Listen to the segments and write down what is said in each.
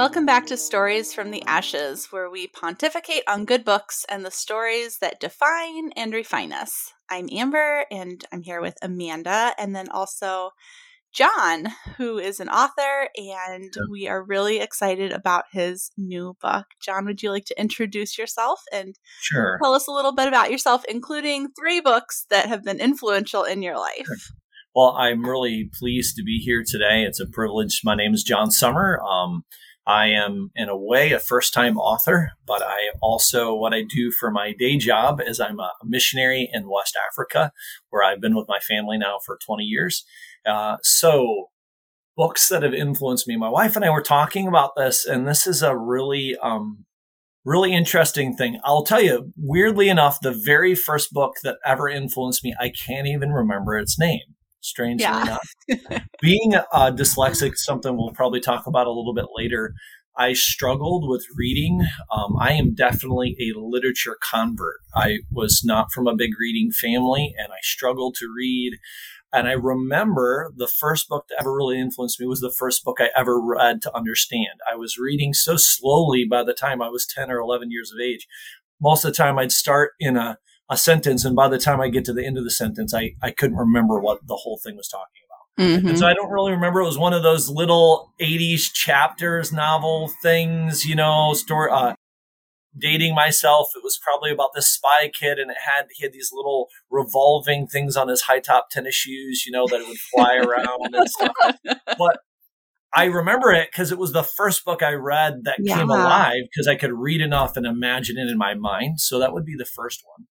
Welcome back to Stories from the Ashes, where we pontificate on good books and the stories that define and refine us. I'm Amber, and I'm here with Amanda, and then also John, who is an author, and we are really excited about his new book. John, would you like to introduce yourself and tell us a little bit about yourself, including three books that have been influential in your life? Sure. Well, I'm really pleased to be here today. It's a privilege. My name is John Sommer. I am, in a way, a first-time author, but I also, what I do for my day job is I'm a missionary in West Africa, where I've been with my family now for 20 years. So books that have influenced me. My wife and I were talking about this, and this is a really, really interesting thing. I'll tell you, weirdly enough, the very first book that ever influenced me, I can't even remember its name. Strangely enough, being dyslexic, something we'll probably talk about a little bit later, I struggled with reading. I am definitely a literature convert. I was not from a big reading family, and I struggled to read. And I remember the first book that ever really influenced me was the first book I ever read to understand. I was reading so slowly by the time I was 10 or 11 years of age. Most of the time I'd start in a sentence, and by the time I get to the end of the sentence, I couldn't remember what the whole thing was talking about. Mm-hmm. And so I don't really remember. It was one of those little 80s chapters, novel things, you know, story. Dating myself, it was probably about this spy kid, and he had these little revolving things on his high top tennis shoes, you know, that would fly around and stuff. But I remember it because it was the first book I read that came alive because I could read enough and imagine it in my mind. So that would be the first one.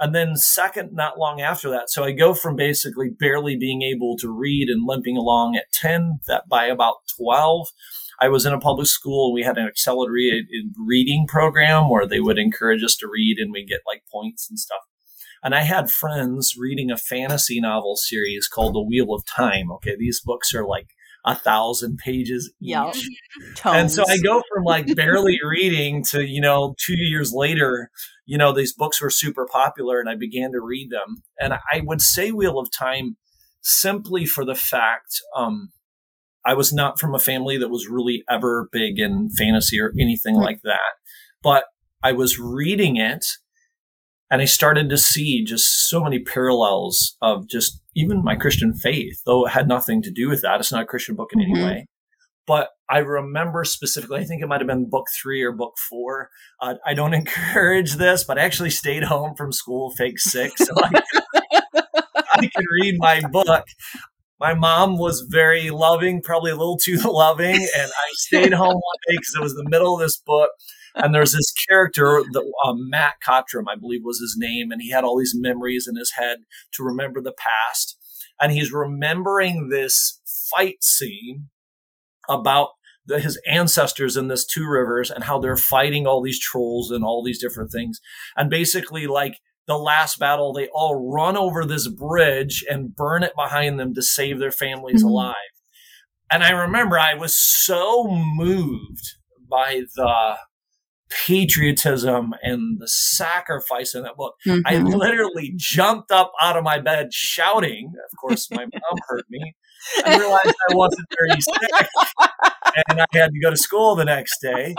And then second, not long after that. So I go from basically barely being able to read and limping along at 10, that by about 12, I was in a public school. We had an accelerated reading program where they would encourage us to read and we get like points and stuff. And I had friends reading a fantasy novel series called The Wheel of Time. Okay, these books are like 1,000 pages each. Yep. And so I go from like barely reading to, you know, 2 years later, you know, these books were super popular and I began to read them. And I would say Wheel of Time simply for the fact I was not from a family that was really ever big in fantasy or anything like that. But I was reading it and I started to see just so many parallels of just even my Christian faith, though it had nothing to do with that. It's not a Christian book in any way. But I remember specifically, I think it might have been book 3 or book 4. I don't encourage this, but I actually stayed home from school, fake sick, so I could read my book. My mom was very loving, probably a little too loving, and I stayed home one day because it was the middle of this book. And there's this character, that, Matt Cotram, I believe was his name, and he had all these memories in his head to remember the past. And he's remembering this fight scene about his ancestors in this Two Rivers and how they're fighting all these trolls and all these different things. And basically, like, the last battle, they all run over this bridge and burn it behind them to save their families alive. And I remember I was so moved by the patriotism and the sacrifice in that book. I literally jumped up out of my bed shouting. Of course, my mom heard me. I realized I wasn't very sick and I had to go to school the next day.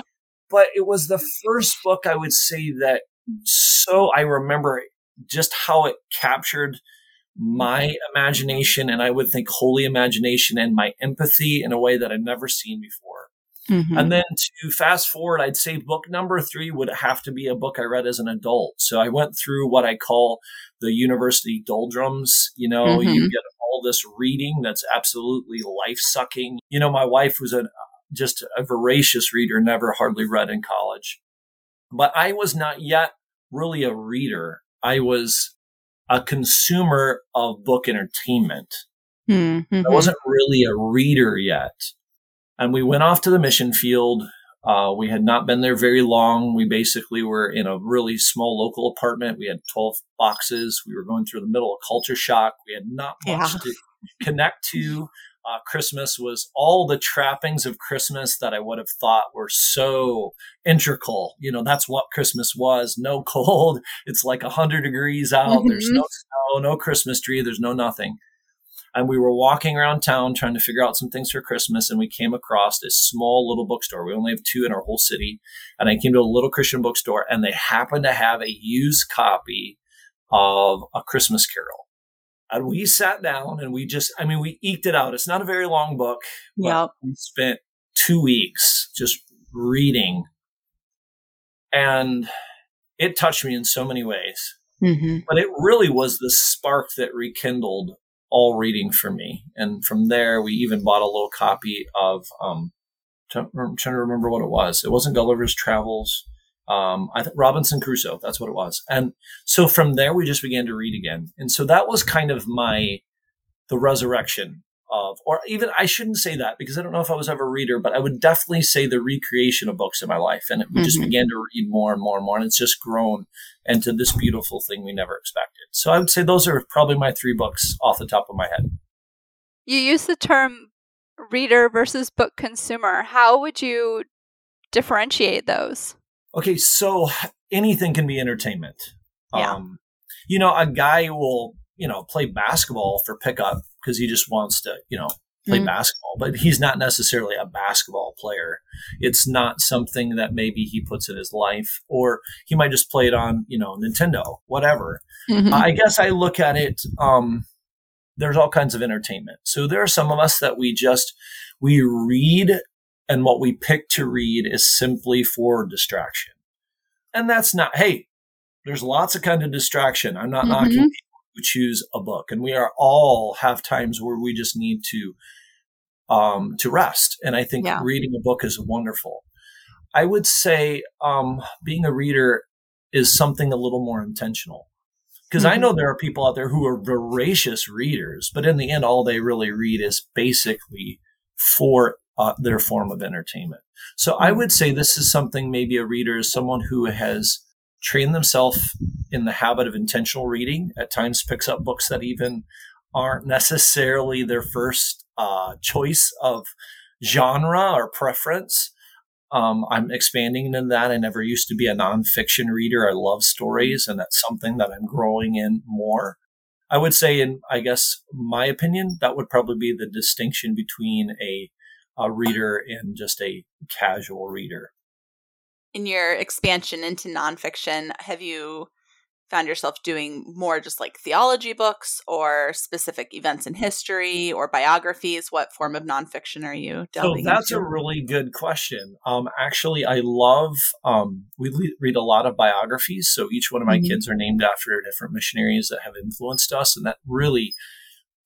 But it was the first book I would say that so I remember just how it captured my imagination and I would think holy imagination and my empathy in a way that I'd never seen before. And then to fast forward, I'd say book number 3 would have to be a book I read as an adult. So I went through what I call the university doldrums. You know, you get all this reading that's absolutely life-sucking. You know, my wife was just a voracious reader, never hardly read in college. But I was not yet really a reader. I was a consumer of book entertainment. I wasn't really a reader yet. And we went off to the mission field. We had not been there very long. We basically were in a really small local apartment. We had 12 boxes. We were going through the middle of culture shock. We had not much to connect to. Christmas was all the trappings of Christmas that I would have thought were so integral. You know, that's what Christmas was. No cold. It's like 100 degrees out. There's no snow, no Christmas tree. There's no nothing. And we were walking around town trying to figure out some things for Christmas, and we came across this small little bookstore. We only have two in our whole city. And I came to a little Christian bookstore, and they happened to have a used copy of A Christmas Carol. And we sat down and we just, I mean, we eked it out. It's not a very long book, but we spent 2 weeks just reading. And it touched me in so many ways. Mm-hmm. But it really was the spark that rekindled all reading for me. And from there, we even bought a little copy of, I'm trying to remember what it was. It wasn't Gulliver's Travels. Robinson Crusoe, that's what it was. And so from there, we just began to read again. And so that was kind of the resurrection of, or even, I shouldn't say that because I don't know if I was ever a reader, but I would definitely say the recreation of books in my life. And we just began to read more and more and more. And it's just grown into this beautiful thing we never expected. So I would say those are probably my three books off the top of my head. You use the term reader versus book consumer. How would you differentiate those? Okay, so anything can be entertainment. Yeah. You know, a guy will, play basketball for pickup because he just wants to, play basketball, but he's not necessarily a basketball player. It's not something that maybe he puts in his life, or he might just play it on, Nintendo, whatever. Mm-hmm. I guess I look at it, there's all kinds of entertainment. So there are some of us that we read, and what we pick to read is simply for distraction. And that's not, hey, there's lots of kind of distraction. I'm not knocking people who choose a book. And we are all have times where we just need to rest. And I think reading a book is wonderful. I would say being a reader is something a little more intentional. Because I know there are people out there who are voracious readers, but in the end, all they really read is basically for their form of entertainment. So I would say this is something maybe a reader is someone who has trained themselves in the habit of intentional reading, at times picks up books that even aren't necessarily their first choice of genre or preference. I'm expanding into that. I never used to be a nonfiction reader. I love stories, and that's something that I'm growing in more. I would say, in I guess my opinion, that would probably be the distinction between a reader and just a casual reader. In your expansion into nonfiction, have you found yourself doing more just like theology books or specific events in history or biographies? What form of nonfiction are you delving into? So that's a really good question. Actually, I love, we read a lot of biographies. So each one of my kids are named after different missionaries that have influenced us. And that really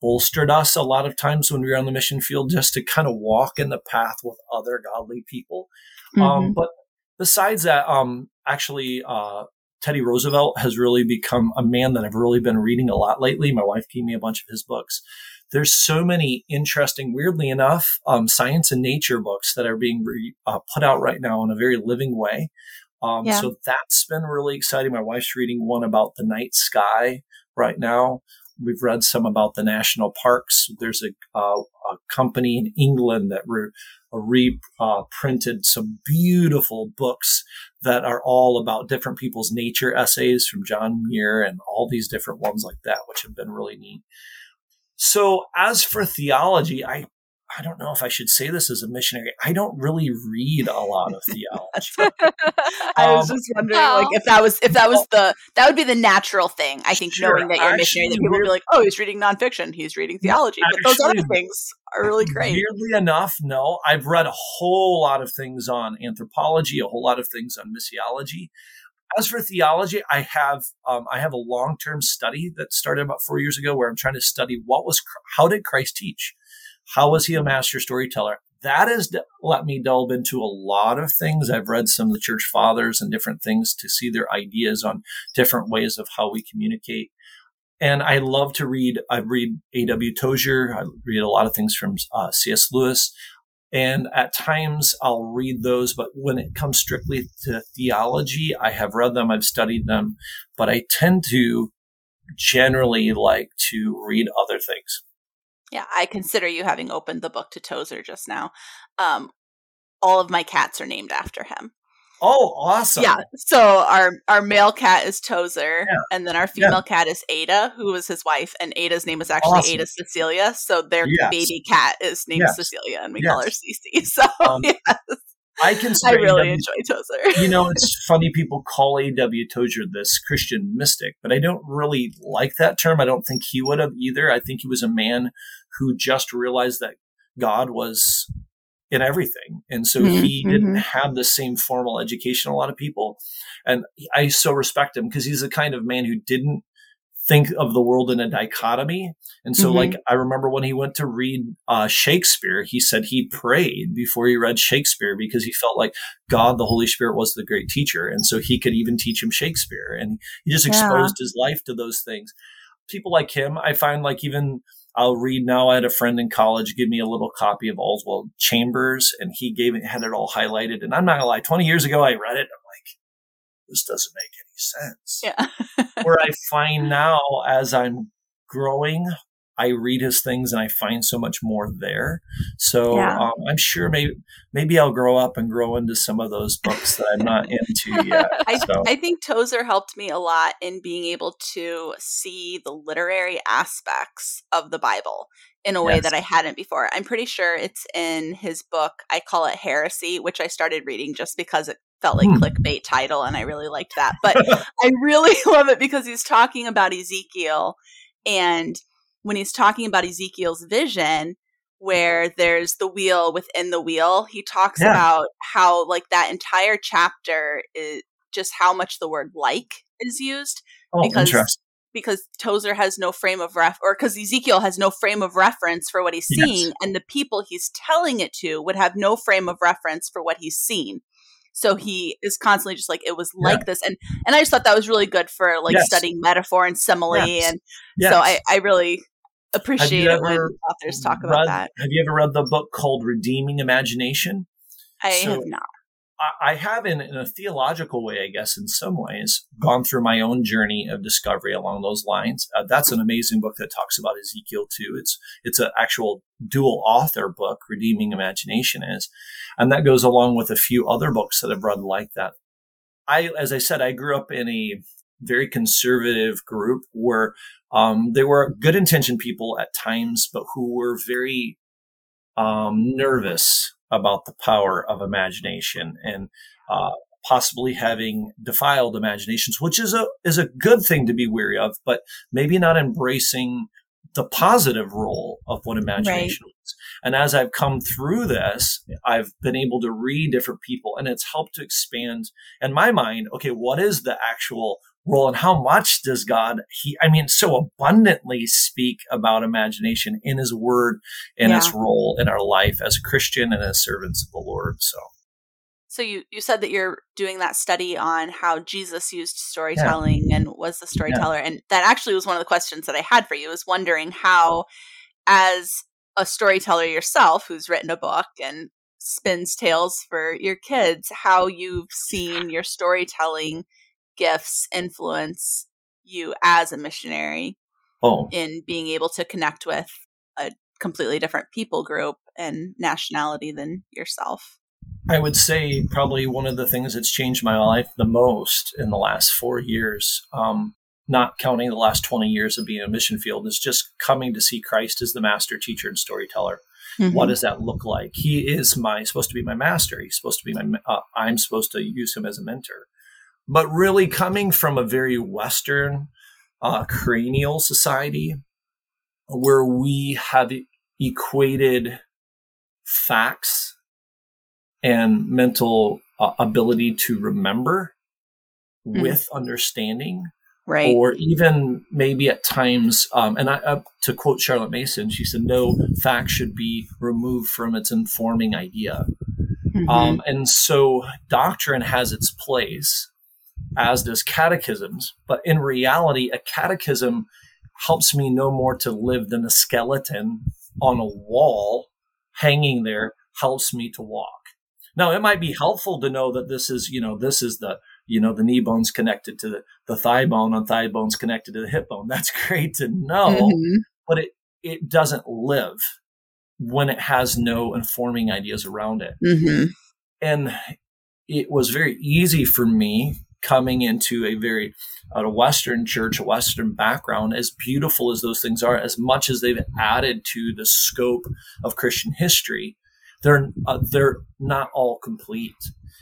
bolstered us a lot of times when we were on the mission field, just to kind of walk in the path with other godly people. But besides that, Teddy Roosevelt has really become a man that I've really been reading a lot lately. My wife gave me a bunch of his books. There's so many interesting, weirdly enough, science and nature books that are being put out right now in a very living way. So that's been really exciting. My wife's reading one about the night sky right now. We've read some about the national parks. There's a company in England that reprinted some beautiful books that are all about different people's nature essays from John Muir and all these different ones like that, which have been really neat. So as for theology, I don't know if I should say this as a missionary. I don't really read a lot of theology. I was just wondering, that would be the natural thing. I think knowing that you're a missionary, that people would be like, "Oh, he's reading nonfiction. He's reading theology." But those other things are really great. Weirdly enough, no, I've read a whole lot of things on anthropology, a whole lot of things on missiology. As for theology, I have a long-term study that started about 4 years ago, where I'm trying to study how did Christ teach. How was he a master storyteller? That has let me delve into a lot of things. I've read some of the church fathers and different things to see their ideas on different ways of how we communicate. And I love to read. I read A.W. Tozer. I read a lot of things from C.S. Lewis. And at times I'll read those. But when it comes strictly to theology, I have read them. I've studied them. But I tend to generally like to read other things. Yeah, I consider you having opened the book to Tozer just now. All of my cats are named after him. Oh, awesome. Yeah. So our male cat is Tozer, and then our female cat is Ada, who was his wife, and Ada's name is actually Ada Cecilia. So their baby cat is named Cecilia, and we call her Cece. So I really enjoy Tozer. You know, it's funny people call A.W. Tozer this Christian mystic, but I don't really like that term. I don't think he would have either. I think he was a man who just realized that God was in everything. And so he didn't have the same formal education a lot of people. And I so respect him because he's the kind of man who didn't think of the world in a dichotomy. And so like, I remember when he went to read Shakespeare, he said he prayed before he read Shakespeare because he felt like God, the Holy Spirit, was the great teacher. And so he could even teach him Shakespeare. And he just exposed his life to those things. People like him, I find, like, even I'll read now. I had a friend in college give me a little copy of Oswald Chambers, and he gave it, had it all highlighted. And I'm not gonna lie, 20 years ago, I read it. I'm like, this doesn't make any sense. Yeah. Where I find now, as I'm growing, I read his things and I find so much more there. So I'm sure maybe I'll grow up and grow into some of those books that I'm not into yet. I think Tozer helped me a lot in being able to see the literary aspects of the Bible in a way that I hadn't before. I'm pretty sure it's in his book, I call it Heresy, which I started reading just because it felt like clickbait title and I really liked that. But I really love it because he's talking about Ezekiel, and when he's talking about Ezekiel's vision, where there's the wheel within the wheel, he talks about how, like, that entire chapter is just how much the word "like" is used. Oh, because Tozer has no frame of because Ezekiel has no frame of reference for what he's seeing, and the people he's telling it to would have no frame of reference for what he's seen. So he is constantly just like, it was like this. And I just thought that was really good for, like, studying metaphor and simile. Yes. And so I really appreciate it when authors talk about that. Have you ever read the book called Redeeming Imagination? I have not. I have, in a theological way, I guess, in some ways, gone through my own journey of discovery along those lines. That's an amazing book that talks about Ezekiel too. It's an actual dual author book, Redeeming Imagination is. And that goes along with a few other books that I've read like that. As I said, I grew up in a very conservative group where they were good-intentioned people at times, but who were very nervous about the power of imagination and possibly having defiled imaginations, which is a good thing to be weary of, but maybe not embracing the positive role of what imagination is. And as I've come through this, I've been able to read different people, and it's helped to expand in my mind, okay, what is the actual role and how much does God, so abundantly speak about imagination in his word and its role in our life as a Christian and as servants of the Lord. So you said that you're doing that study on how Jesus used storytelling and was the storyteller. And that actually was one of the questions that I had for you, is wondering how, as a storyteller yourself, who's written a book and spins tales for your kids, how you've seen your storytelling gifts influence you as a missionary in being able to connect with a completely different people group and nationality than yourself. I would say probably one of the things that's changed my life the most in the last 4 years, not counting the last 20 years of being in a mission field, is just coming to see Christ as the master teacher and storyteller. Mm-hmm. What does that look like? He is supposed to be my master. He's supposed to be I'm supposed to use him as a mentor. But really coming from a very Western cranial society where we have equated facts and mental ability to remember with understanding, or even maybe at times, to quote Charlotte Mason, she said, no fact should be removed from its informing idea. Mm-hmm. And so doctrine has its place, as does catechisms. But in reality, a catechism helps me no more to live than a skeleton on a wall hanging there helps me to walk. Now, it might be helpful to know that this is the knee bone's connected to the thigh bone and thigh bone's connected to the hip bone. That's great to know, but it doesn't live when it has no informing ideas around it. Mm-hmm. And it was very easy for me coming into a Western church, a Western background, as beautiful as those things are, as much as they've added to the scope of Christian history, they're not all complete.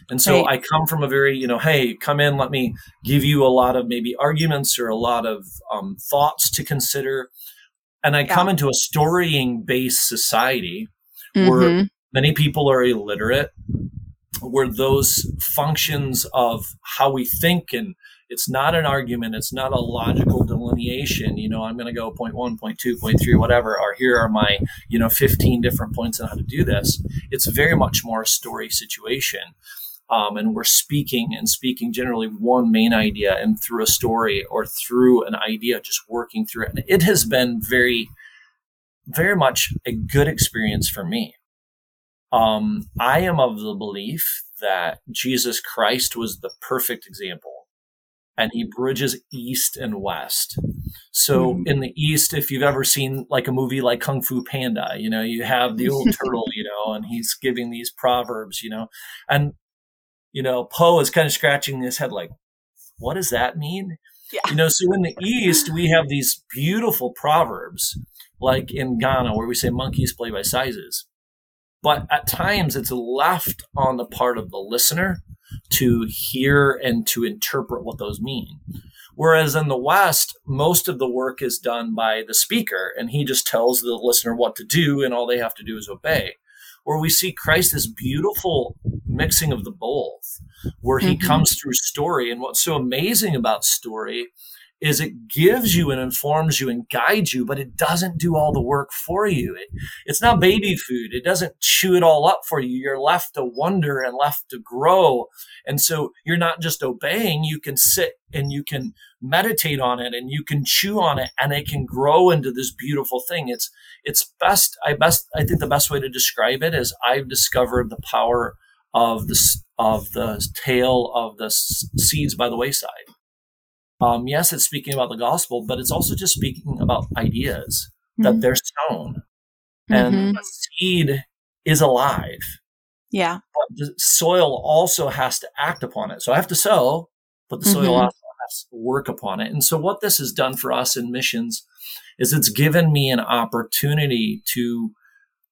And so I come from a very, hey, come in, let me give you a lot of maybe arguments or a lot of thoughts to consider. And I come into a storying-based society where many people are illiterate, where those functions of how we think, and it's not an argument, it's not a logical delineation, I'm going to go point one, point two, point three, whatever, or here are my, 15 different points on how to do this. It's very much more a story situation. And we're speaking generally one main idea, and through a story or through an idea, just working through it. And it has been very, very much a good experience for me. I am of the belief that Jesus Christ was the perfect example, and he bridges East and West. So in the East, if you've ever seen like a movie like Kung Fu Panda, you have the old turtle, and he's giving these proverbs, and Poe is kind of scratching his head like, what does that mean? Yeah. So in the East, we have these beautiful proverbs, like in Ghana, where we say monkeys play by sizes. But at times, it's left on the part of the listener to hear and to interpret what those mean. Whereas in the West, most of the work is done by the speaker, and he just tells the listener what to do, and all they have to do is obey. Where we see Christ, this beautiful mixing of the both, where he comes through story. And what's so amazing about story is it gives you and informs you and guides you, but it doesn't do all the work for you. It's not baby food. It doesn't chew it all up for you. You're left to wonder and left to grow. And so you're not just obeying. You can sit and you can meditate on it and you can chew on it, and it can grow into this beautiful thing. I think the best way to describe it is I've discovered the power of the tale of the seeds by the wayside. Yes, it's speaking about the gospel, but it's also just speaking about ideas that they're sown, and the seed is alive. Yeah. But the soil also has to act upon it. So I have to sow, but the soil also has to work upon it. And so what this has done for us in missions is it's given me an opportunity to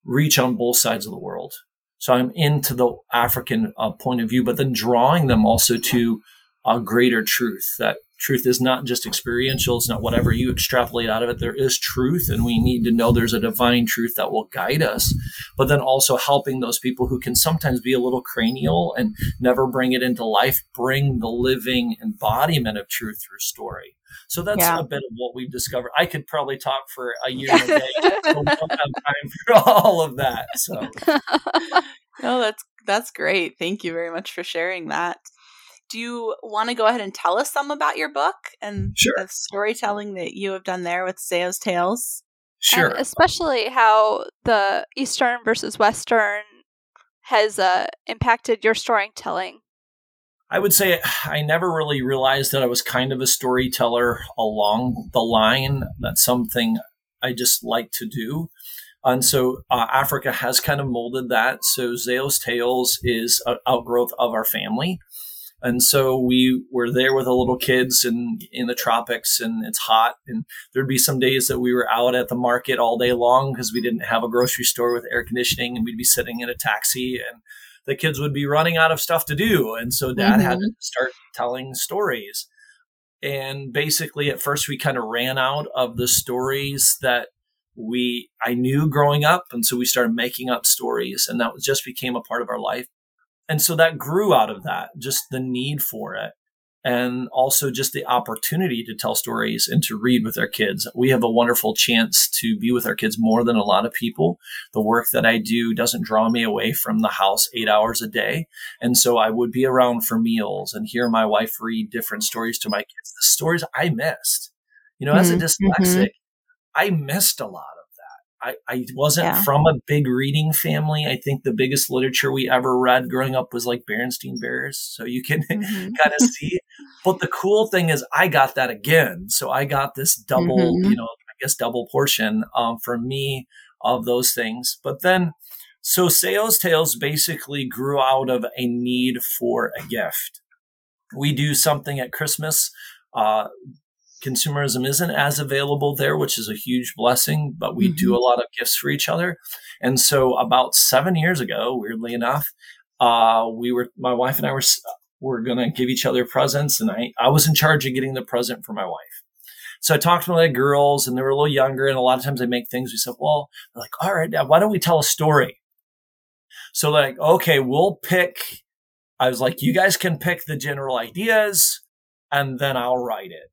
reach on both sides of the world. So I'm into the African point of view, but then drawing them also to a greater truth. That truth is not just experiential. It's not whatever you extrapolate out of it. There is truth, and we need to know there's a divine truth that will guide us, but then also helping those people who can sometimes be a little cranial and never bring it into life, bring the living embodiment of truth through story. So that's a bit of what we've discovered. I could probably talk for a year and a day. I don't have time for all of that. So, no, that's great. Thank you very much for sharing that. Do you want to go ahead and tell us some about your book and the storytelling that you have done there with Zao's Tales? Sure. And especially how the Eastern versus Western has impacted your storytelling. I would say I never really realized that I was kind of a storyteller along the line. That's something I just like to do. And so Africa has kind of molded that. So Zao's Tales is an outgrowth of our family. And so we were there with the little kids and in the tropics, and it's hot. And there'd be some days that we were out at the market all day long because we didn't have a grocery store with air conditioning, and we'd be sitting in a taxi and the kids would be running out of stuff to do. And so Dad had to start telling stories. And basically at first we kind of ran out of the stories that I knew growing up. And so we started making up stories, and that just became a part of our life. And so that grew out of that, just the need for it, and also just the opportunity to tell stories and to read with our kids. We have a wonderful chance to be with our kids more than a lot of people. The work that I do doesn't draw me away from the house 8 hours a day. And so I would be around for meals and hear my wife read different stories to my kids, the stories I missed. As a dyslexic, I missed a lot. I wasn't from a big reading family. I think the biggest literature we ever read growing up was like Berenstain Bears. So you can kind of see. But the cool thing is I got that again. So I got this double, double portion for me of those things. But then So Zao's Tales basically grew out of a need for a gift. We do something at Christmas. Consumerism isn't as available there, which is a huge blessing, but we do a lot of gifts for each other. And so about 7 years ago, weirdly enough, my wife and I were going to give each other presents, and I was in charge of getting the present for my wife. So I talked to my girls, and they were a little younger, and a lot of times they make things. We said, well, they're like, all right, why don't we tell a story? So like, okay, we'll pick. I was like, you guys can pick the general ideas, and then I'll write it.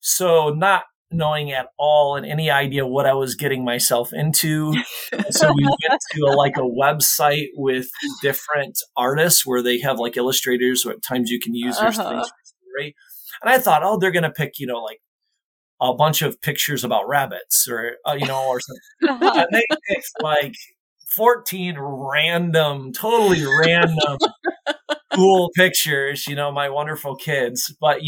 So not knowing at all and any idea what I was getting myself into. So we went to a website with different artists where they have like illustrators, what times you can use your story. And I thought, they're going to pick, a bunch of pictures about rabbits or something. And they picked 14 totally random cool pictures, my wonderful kids. But,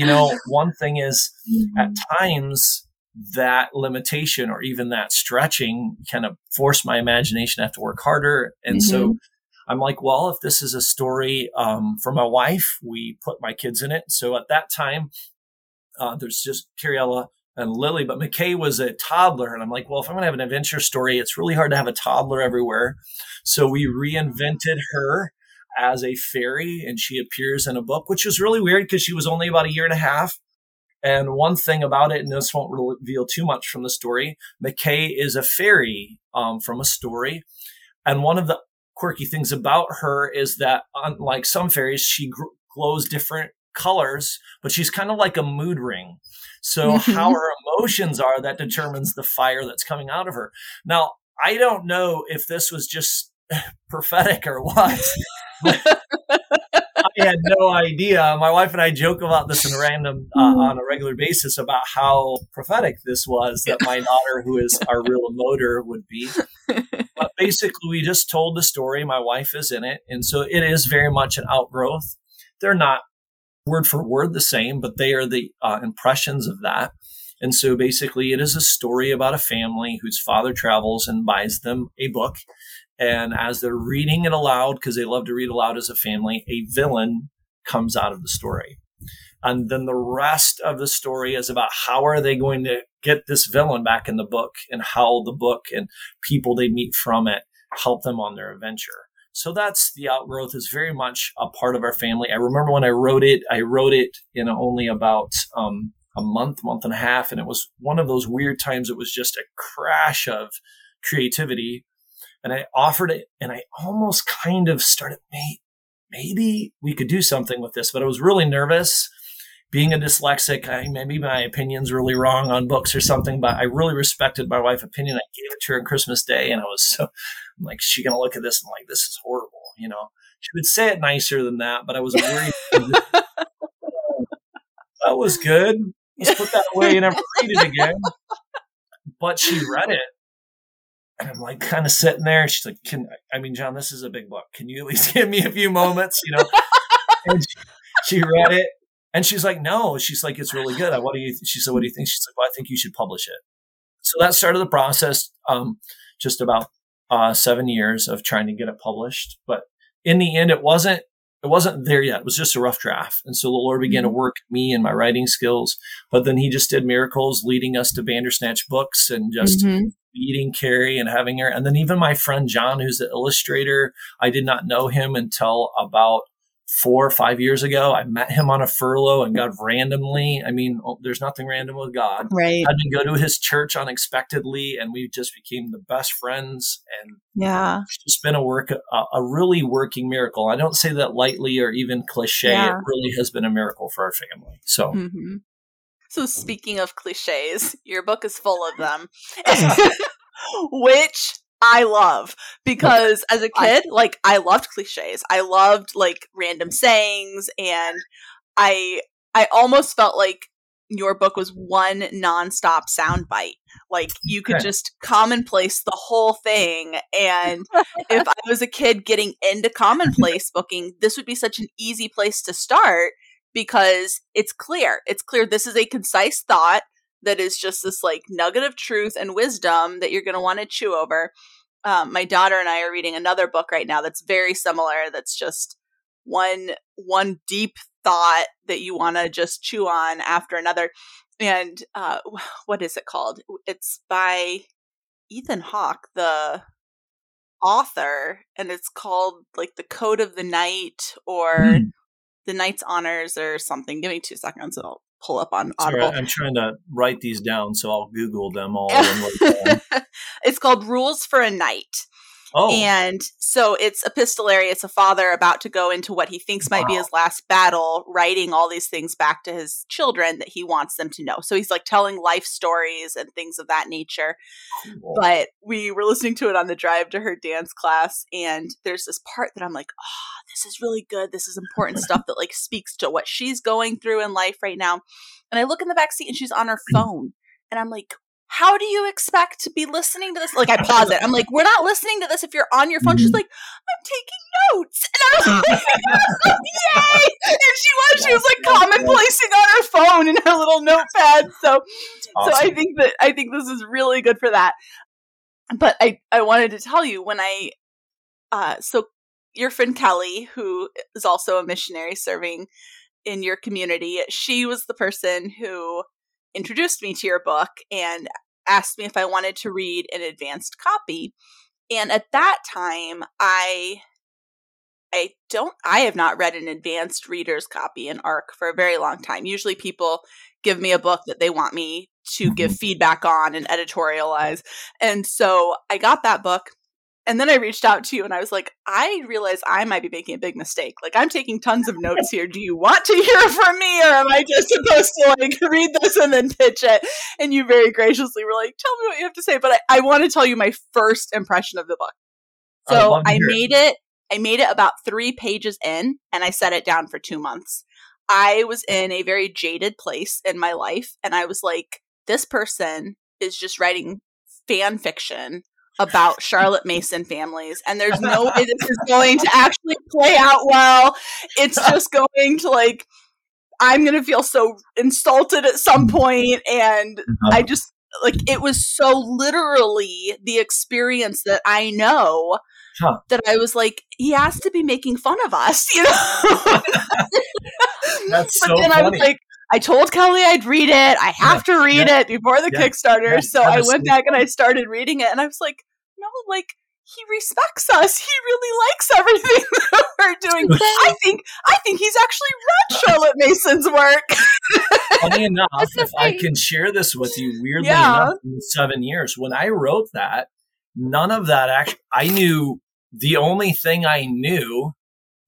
one thing is at times that limitation or even that stretching kind of forced my imagination to have to work harder. And so I'm like, well, if this is a story for my wife, we put my kids in it. So at that time, there's just Cariella and Lily, but McKay was a toddler. And I'm like, well, if I'm going to have an adventure story, it's really hard to have a toddler everywhere. So we reinvented her as a fairy, and she appears in a book, which was really weird because she was only about a year and a half. And one thing about it, and this won't reveal too much from the story, McKay is a fairy from a story. And one of the quirky things about her is that unlike some fairies, she glows different colors, but she's kind of like a mood ring. So how her emotions are, that determines the fire that's coming out of her. Now, I don't know if this was just prophetic or what. I had no idea. My wife and I joke about this on a regular basis about how prophetic this was that my daughter, who is our real emoter, would be. But basically, we just told the story. My wife is in it. And so it is very much an outgrowth. They're not word for word the same, but they are the impressions of that. And so basically it is a story about a family whose father travels and buys them a book. And as they're reading it aloud, because they love to read aloud as a family, a villain comes out of the story. And then the rest of the story is about how are they going to get this villain back in the book, and how the book and people they meet from it help them on their adventure. So that's the outgrowth, is very much a part of our family. I remember when I wrote it in only about a month and a half. And it was one of those weird times. It was just a crash of creativity. And I offered it, and I almost kind of started, maybe we could do something with this. But I was really nervous. Being a dyslexic, maybe my opinion's really wrong on books or something, but I really respected my wife's opinion. I gave it to her on Christmas Day, and I was so, I'm like, she's going to look at this and this is horrible, She would say it nicer than that, but I was worried. That was good. Let's put that away and never read it again. But she read it, and I'm kind of sitting there, and she's like, John, this is a big book. Can you at least give me a few moments, And she read it. And she's like, no, she's like, it's really good. She said, what do you think? She's like, well, I think you should publish it. So that started the process, just about 7 years of trying to get it published. But in the end, it wasn't there yet. It was just a rough draft. And so the Lord began to work me and my writing skills. But then he just did miracles, leading us to Bandersnatch Books and just meeting Carrie and having her. And then even my friend John, who's the illustrator, I did not know him until about 4 or 5 years ago. I met him on a furlough, and God randomly, there's nothing random with God. Right. I had to go to his church unexpectedly, and we just became the best friends. And yeah, it's just been a really working miracle. I don't say that lightly or even cliche. Yeah. It really has been a miracle for our family. So. Mm-hmm. So speaking of cliches, your book is full of them, which I love, because as a kid, I loved cliches. I loved random sayings, and I almost felt like your book was one nonstop soundbite. You could just commonplace the whole thing. And if I was a kid getting into commonplace booking, this would be such an easy place to start, because it's clear. It's clear this is a concise thought that is just this nugget of truth and wisdom that you're going to want to chew over. my daughter and I are reading another book right now that's very similar. That's just one deep thought that you want to just chew on after another. And what is it called? It's by Ethan Hawke, the author, and it's called like The Code of the Night or The Knight's Honors or something. Give me 2 seconds and I'll pull up on Audible. Sorry, I'm trying to write these down, so I'll Google them all. It's called Rules for a Knight. Oh. And so it's epistolary. It's a father about to go into what he thinks might be his last battle, writing all these things back to his children that he wants them to know. So he's like telling life stories and things of that nature. Cool. But we were listening to it on the drive to her dance class. And there's this part that I'm like, oh, this is really good. This is important stuff that like speaks to what she's going through in life right now. And I look in the backseat and she's on her phone. And I'm like, how do you expect to be listening to this? Like, I pause it. I'm like, we're not listening to this if you're on your phone. She's like, I'm taking notes. And I was like, yay! And she was like commonplacing on her phone in her little notepad. So, awesome. So I think this is really good for that. But I wanted to tell you when I, so your friend Kelly, who is also a missionary serving in your community, she was the person who introduced me to your book and asked me if I wanted to read an advanced copy. And at that time, I have not read an advanced reader's copy in ARC for a very long time. Usually people give me a book that they want me to give feedback on and editorialize. And so I got that book. And then I reached out to you and I was like, I realize I might be making a big mistake. Like, I'm taking tons of notes here. Do you want to hear from me, or am I just supposed to like read this and then pitch it? And you very graciously were like, tell me what you have to say. But I want to tell you my first impression of the book. So I made it about 3 pages in, and I set it down for 2 months. I was in a very jaded place in my life. And I was like, this person is just writing fan fiction about Charlotte Mason families, and there's no way this is going to actually play out well. It's just going to like, I'm going to feel so insulted at some point. And I just like, it was so literally the experience that I know that I was like, he has to be making fun of us, you know? That's but so then funny. I was like, I told Kelly I'd read it. I have to read it before the Kickstarter. So I went back and I started reading it. And I was like, no, like, he respects us. He really likes everything that we're doing. I think he's actually read Charlotte Mason's work. Funny enough, if I can share this with you, weirdly enough, in 7 years, when I wrote that, none of that actually, I knew the only thing I knew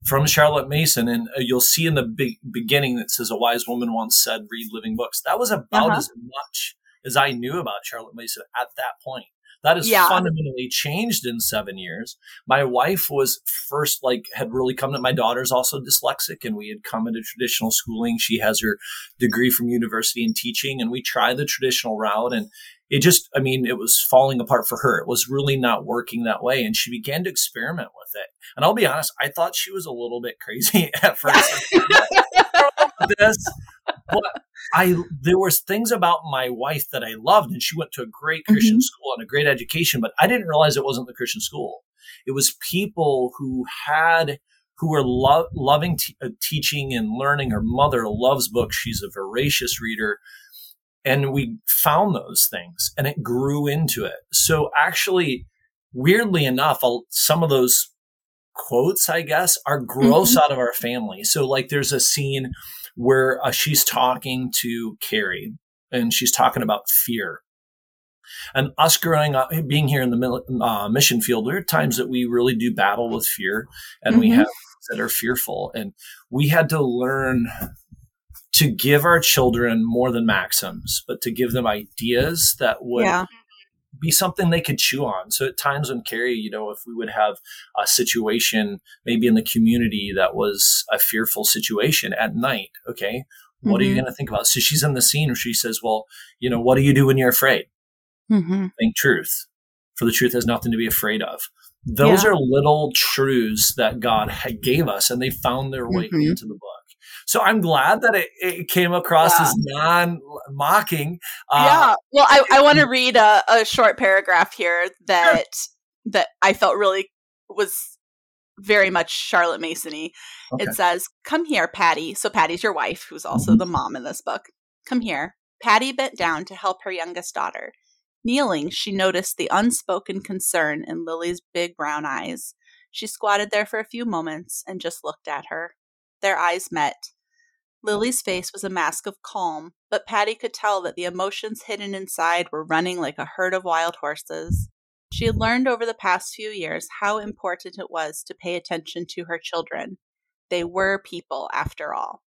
from Charlotte Mason, and you'll see in the beginning that says, a wise woman once said, read living books. That was about as much as I knew about Charlotte Mason at that point. That has fundamentally changed in 7 years. My wife was first, like, had really come to, my daughter's also dyslexic, and we had come into traditional schooling. She has her degree from university in teaching, and we tried the traditional route, and it just, I mean, it was falling apart for her. It was really not working that way. And she began to experiment with it. And I'll be honest, I thought she was a little bit crazy at first. There was things about my wife that I loved, and she went to a great Christian school and a great education, but I didn't realize it wasn't the Christian school. It was people who were loving teaching and learning. Her mother loves books. She's a voracious reader. And we found those things, and it grew into it. So actually, weirdly enough, some of those quotes, I guess, are gross out of our family. So like, there's a scene where she's talking to Carrie, and she's talking about fear. And us growing up, being here in the mission field, there are times that we really do battle with fear, and we have things that are fearful. And we had to learn to give our children more than maxims, but to give them ideas that would be something they could chew on. So at times when Carrie, you know, if we would have a situation maybe in the community that was a fearful situation at night, okay, what are you going to think about? So she's in the scene where she says, well, you know, what do you do when you're afraid? Think truth, for the truth has nothing to be afraid of. Those are little truths that God gave us, and they found their way into the book. So I'm glad that it came across as non-mocking. Well, I want to read a short paragraph here that that I felt really was very much Charlotte Mason-y. Okay. It says, "Come here, Patty." So Patty's your wife, who's also the mom in this book. "Come here." Patty bent down to help her youngest daughter. Kneeling, she noticed the unspoken concern in Lily's big brown eyes. She squatted there for a few moments and just looked at her. Their eyes met. Lily's face was a mask of calm, but Patty could tell that the emotions hidden inside were running like a herd of wild horses. She had learned over the past few years how important it was to pay attention to her children. They were people, after all.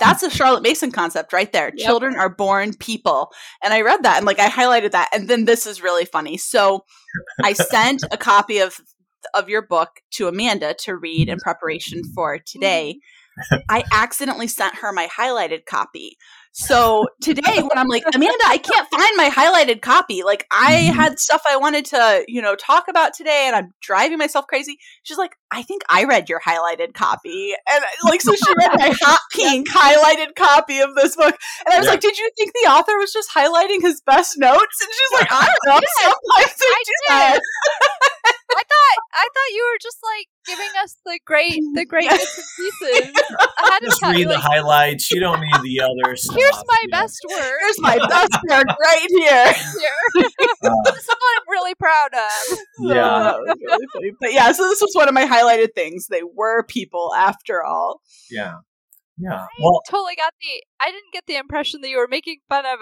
That's a Charlotte Mason concept right there. Yep. Children are born people. And I read that and like I highlighted that. And then this is really funny. So I sent a copy of your book to Amanda to read in preparation for today. I accidentally sent her my highlighted copy. So today when I'm like, Amanda, I can't find my highlighted copy. Like I had stuff I wanted to, talk about today and I'm driving myself crazy. She's like, I think I read your highlighted copy. And like, so she read my hot pink highlighted copy of this book. And I was like, did you think the author was just highlighting his best notes? And she's like, I don't know. Sometimes I do that. I thought you were just like giving us the great bits and pieces. I had just read the highlights. You don't need the other stuff. Here's my best work. Here's my best work right here. This is what I'm really proud of. Yeah, really funny. But yeah, so this was one of my highlighted things. They were people after all. Yeah, yeah. Well, I didn't get the impression that you were making fun of.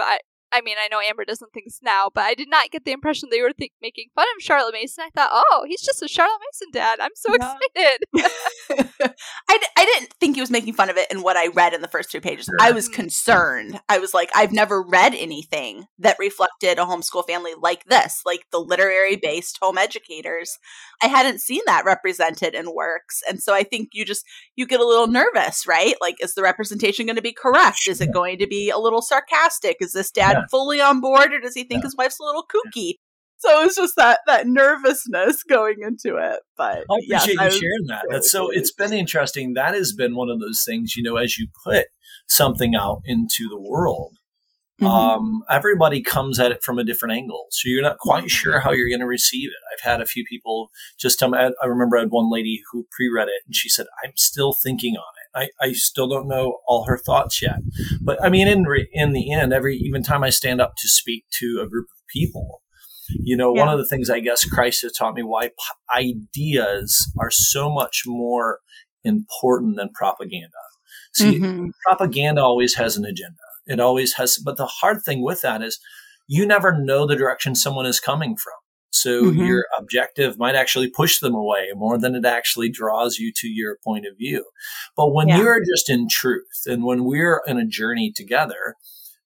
I mean, I know Amber doesn't think it's now, but I did not get the impression they were making fun of Charlotte Mason. I thought, oh, he's just a Charlotte Mason dad. I'm so excited. I didn't think he was making fun of it in what I read in the first three pages. Sure. I was concerned. I was like, I've never read anything that reflected a homeschool family like this, like the literary-based home educators. I hadn't seen that represented in works. And so I think you get a little nervous, right? Like, is the representation going to be correct? Is it going to be a little sarcastic? Is this dad fully on board, or does he think his wife's a little kooky? So it's just that nervousness going into it. But I appreciate you sharing that. So it's been interesting. That has been one of those things, as you put something out into the world, everybody comes at it from a different angle. So you're not quite sure how you're going to receive it. I've had a few people just tell me, I remember I had one lady who pre-read it and she said, I'm still thinking on it. I still don't know all her thoughts yet. But I mean, in the end, even time I stand up to speak to a group of people, one of the things I guess Christ has taught me why ideas are so much more important than propaganda. See, propaganda always has an agenda. It always has. But the hard thing with that is you never know the direction someone is coming from. So your objective might actually push them away more than it actually draws you to your point of view. But when you're just in truth and when we're in a journey together,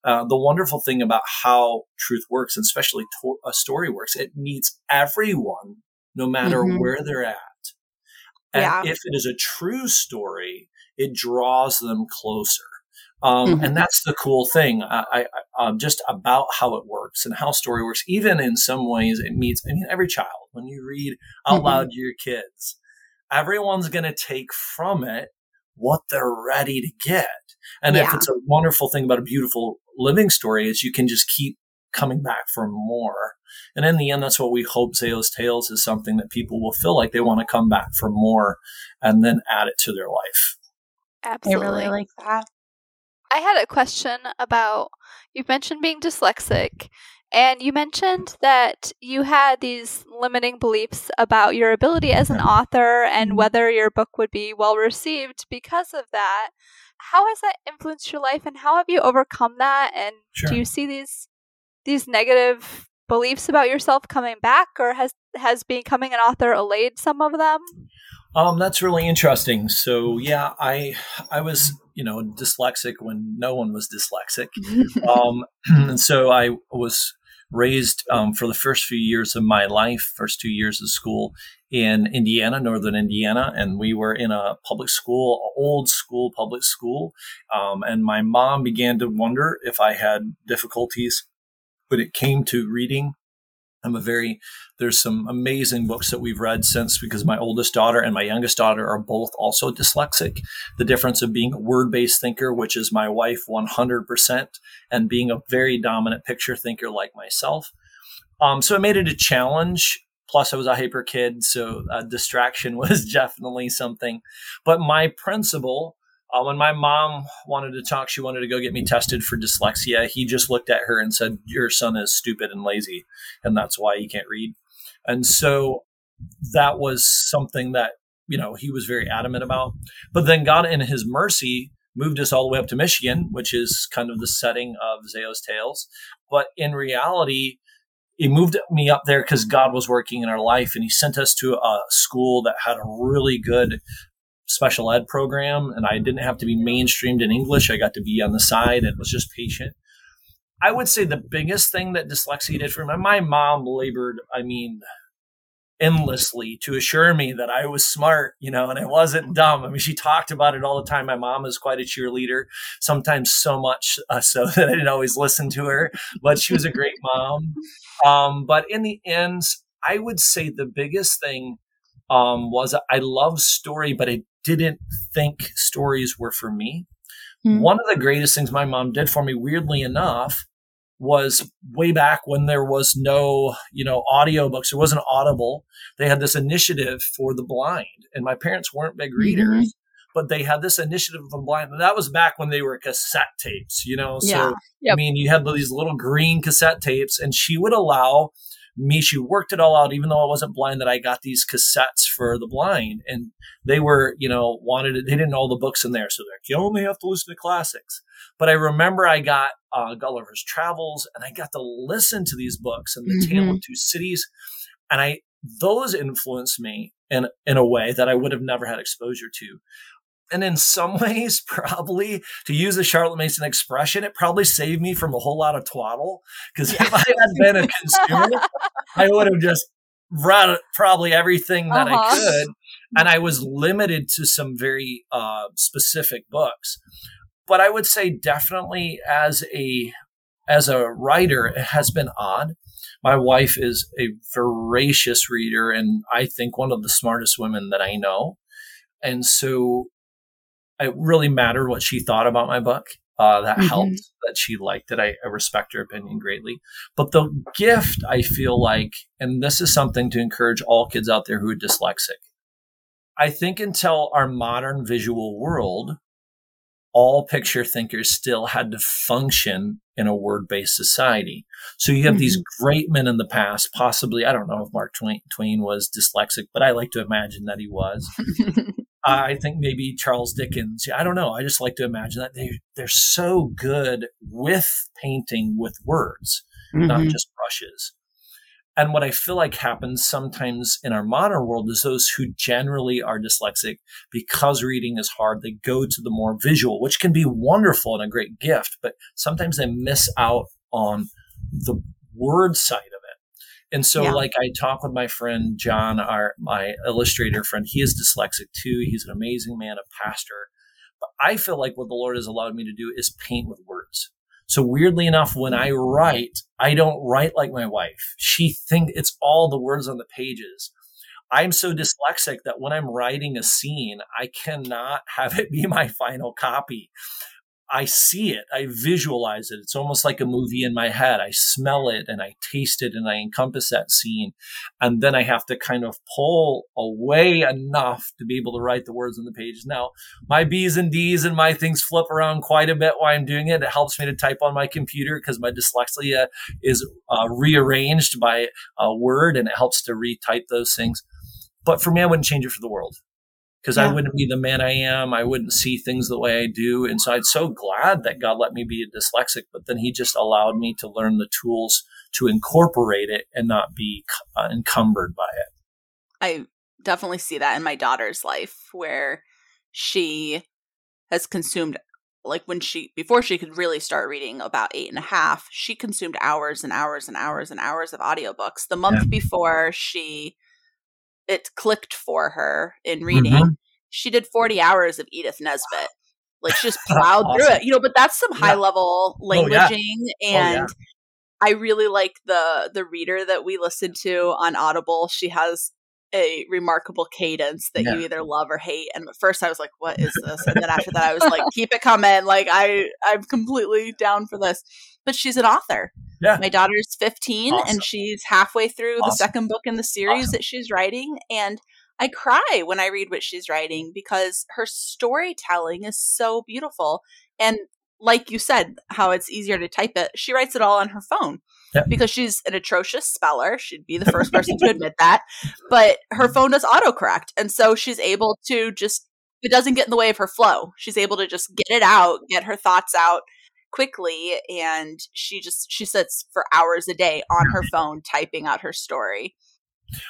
the wonderful thing about how truth works, and especially a story works, it meets everyone, no matter where they're at. And if it is a true story, it draws them closer. And that's the cool thing just about how it works and how story works. Even in some ways, it meets, every child. When you read out loud to your kids, everyone's going to take from it what they're ready to get. And if it's a wonderful thing about a beautiful living story is you can just keep coming back for more. And in the end, that's what we hope Zao's Tales is something that people will feel like they want to come back for more and then add it to their life. Absolutely. I really like that. I had a question about, you've mentioned being dyslexic, and you mentioned that you had these limiting beliefs about your ability as an author and whether your book would be well received because of that. How has that influenced your life, and how have you overcome that? And do you see these negative beliefs about yourself coming back, or has becoming an author allayed some of them? That's really interesting. So yeah, I was dyslexic when no one was dyslexic. And so I was raised for the first few years of my life, first 2 years of school in Indiana, northern Indiana. And we were in a public school, old school public school. And my mom began to wonder if I had difficulties when it came to reading. There's some amazing books that we've read since, because my oldest daughter and my youngest daughter are both also dyslexic. The difference of being a word-based thinker, which is my wife 100%, and being a very dominant picture thinker like myself. So it made it a challenge. Plus, I was a hyper kid, so distraction was definitely something. But my principal, when my mom wanted to talk, she wanted to go get me tested for dyslexia. He just looked at her and said, "Your son is stupid and lazy, and that's why he can't read." And so that was something that, you know, he was very adamant about. But then God, in his mercy, moved us all the way up to Michigan, which is kind of the setting of Zao's Tales. But in reality, he moved me up there because God was working in our life, and he sent us to a school that had a really good special ed program, and I didn't have to be mainstreamed in English. I got to be on the side and was just patient. I would say the biggest thing that dyslexia did for me, my mom labored, endlessly to assure me that I was smart, you know, and I wasn't dumb. I mean, she talked about it all the time. My mom is quite a cheerleader, sometimes so much so that I didn't always listen to her, but she was a great mom. But in the end, I would say the biggest thing was I loved story, but I didn't think stories were for me. Mm-hmm. One of the greatest things my mom did for me, weirdly enough, was way back when there was no, audiobooks. There wasn't Audible. They had this initiative for the blind. And my parents weren't big readers, mm-hmm. but they had this initiative for the blind. And that was back when they were cassette tapes, So, yep. I mean, you had these little green cassette tapes, and she would allow me, she worked it all out, even though I wasn't blind, that I got these cassettes for the blind. And they were, they didn't know all the books in there. So they're like, you only have to listen to classics. But I remember I got Gulliver's Travels, and I got to listen to these books and The Tale of Two Cities. And those influenced me in a way that I would have never had exposure to. And in some ways, probably, to use a Charlotte Mason expression, it probably saved me from a whole lot of twaddle. Because if I had been a consumer, I would have just read probably everything that I could. And I was limited to some very specific books. But I would say definitely as a writer, it has been odd. My wife is a voracious reader, and I think one of the smartest women that I know. And so it really mattered what she thought about my book. That helped, that she liked it. I respect her opinion greatly. But the gift, I feel like, and this is something to encourage all kids out there who are dyslexic. I think until our modern visual world, all picture thinkers still had to function in a word-based society. So you have these great men in the past, possibly, I don't know if Mark Twain was dyslexic, but I like to imagine that he was. I think maybe Charles Dickens. I don't know. I just like to imagine that they're so good with painting with words, not just brushes. And what I feel like happens sometimes in our modern world is those who generally are dyslexic, because reading is hard, they go to the more visual, which can be wonderful and a great gift, but sometimes they miss out on the word side of it. And so like I talk with my friend, John, my illustrator friend, he is dyslexic too. He's an amazing man, a pastor. But I feel like what the Lord has allowed me to do is paint with words. So weirdly enough, when I write, I don't write like my wife. She thinks it's all the words on the pages. I'm so dyslexic that when I'm writing a scene, I cannot have it be my final copy. I see it. I visualize it. It's almost like a movie in my head. I smell it and I taste it and I encompass that scene. And then I have to kind of pull away enough to be able to write the words on the page. Now, my B's and D's and my things flip around quite a bit while I'm doing it. It helps me to type on my computer because my dyslexia is rearranged by a word, and it helps to retype those things. But for me, I wouldn't change it for the world. Because I wouldn't be the man I am. I wouldn't see things the way I do. And so I'm so glad that God let me be a dyslexic, but then he just allowed me to learn the tools to incorporate it and not be encumbered by it. I definitely see that in my daughter's life, where she has consumed, like before she could really start reading about 8.5, she consumed hours and hours and hours and hours of audiobooks. The month before it clicked for her in reading. She did 40 hours of Edith Nesbit. Like, she just plowed through it, but that's some high level languaging. And I really like the reader that we listen to on Audible. She has a remarkable cadence that you either love or hate. And at first I was like, what is this? And then after that, I was like, keep it coming. Like I'm completely down for this, but she's an author. Yeah. My daughter's 15 awesome. And she's halfway through awesome. The second book in the series awesome. That she's writing. And I cry when I read what she's writing because her storytelling is so beautiful. And like you said, how it's easier to type it. She writes it all on her phone yeah. because she's an atrocious speller. She'd be the first person to admit that, but her phone does autocorrect. And so she's able to just, it doesn't get in the way of her flow. She's able to just get it out, get her thoughts out quickly. And she sits for hours a day on her phone, typing out her story.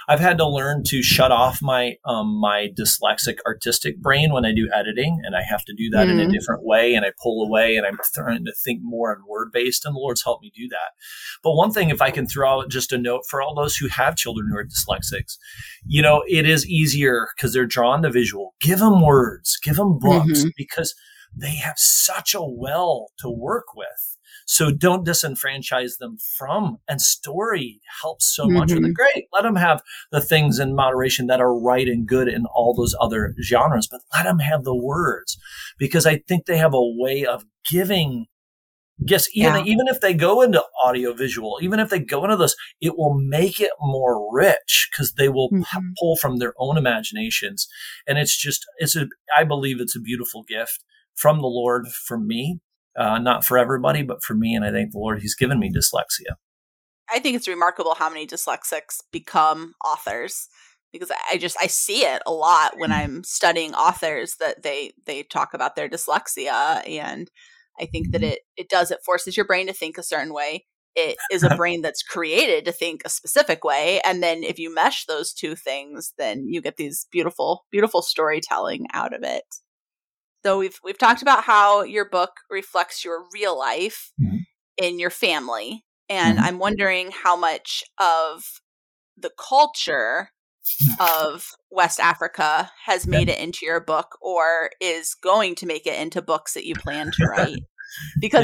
I've had to learn to shut off my my dyslexic artistic brain when I do editing, and I have to do that in a different way, and I pull away, and I'm trying to think more on word-based, and the Lord's helped me do that. But one thing, if I can throw out just a note for all those who have children who are dyslexics, you know, it is easier because they're drawn to visual. Give them words, give them books, because they have such a well to work with. So don't disenfranchise them from, and story helps so much with it. Great. Let them have the things in moderation that are right and good in all those other genres, but let them have the words, because I think they have a way of giving. Yes, even if they go into audiovisual, even if they go into this, it will make it more rich because they will pull from their own imaginations. And I believe it's a beautiful gift from the Lord for me. Not for everybody, but for me. And I thank the Lord, he's given me dyslexia. I think it's remarkable how many dyslexics become authors, because I see it a lot when I'm studying authors, that they talk about their dyslexia. And I think that it forces your brain to think a certain way. It is a brain that's created to think a specific way. And then if you mesh those two things, then you get these beautiful, beautiful storytelling out of it. So we've talked about how your book reflects your real life in your family. And I'm wondering how much of the culture of West Africa has made it into your book, or is going to make it into books that you plan to write. Because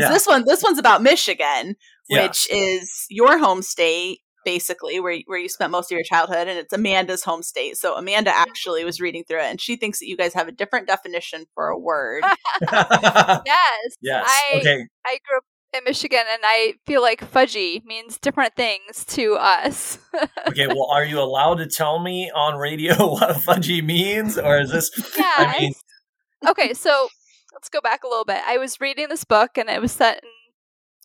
this one's about Michigan, which is your home state, basically, where you spent most of your childhood, and it's Amanda's home state. So Amanda actually was reading through it, and she thinks that you guys have a different definition for a word. Yes. I grew up in Michigan, and I feel like fudgy means different things to us. Okay, well, are you allowed to tell me on radio what fudgy means, or is this? Yes. I mean, okay, so let's go back a little bit. I was reading this book, and it was set in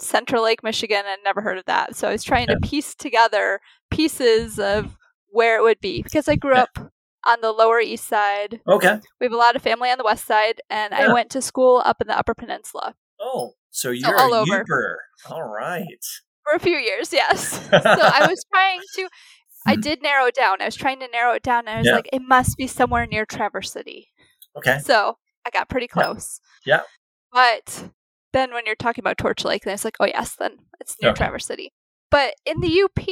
Central Lake, Michigan. I'd never heard of that. So I was trying to piece together pieces of where it would be, because I grew up on the Lower East Side. Okay. We have a lot of family on the West Side, and I went to school up in the Upper Peninsula. Oh, so you're all a Uber. All right. For a few years, yes. So I was trying to narrow it down, and I was like, it must be somewhere near Traverse City. Okay. So I got pretty close. Yeah. But then when you're talking about Torch Lake, then it's like, oh, yes, then it's near Traverse City. But in the UP,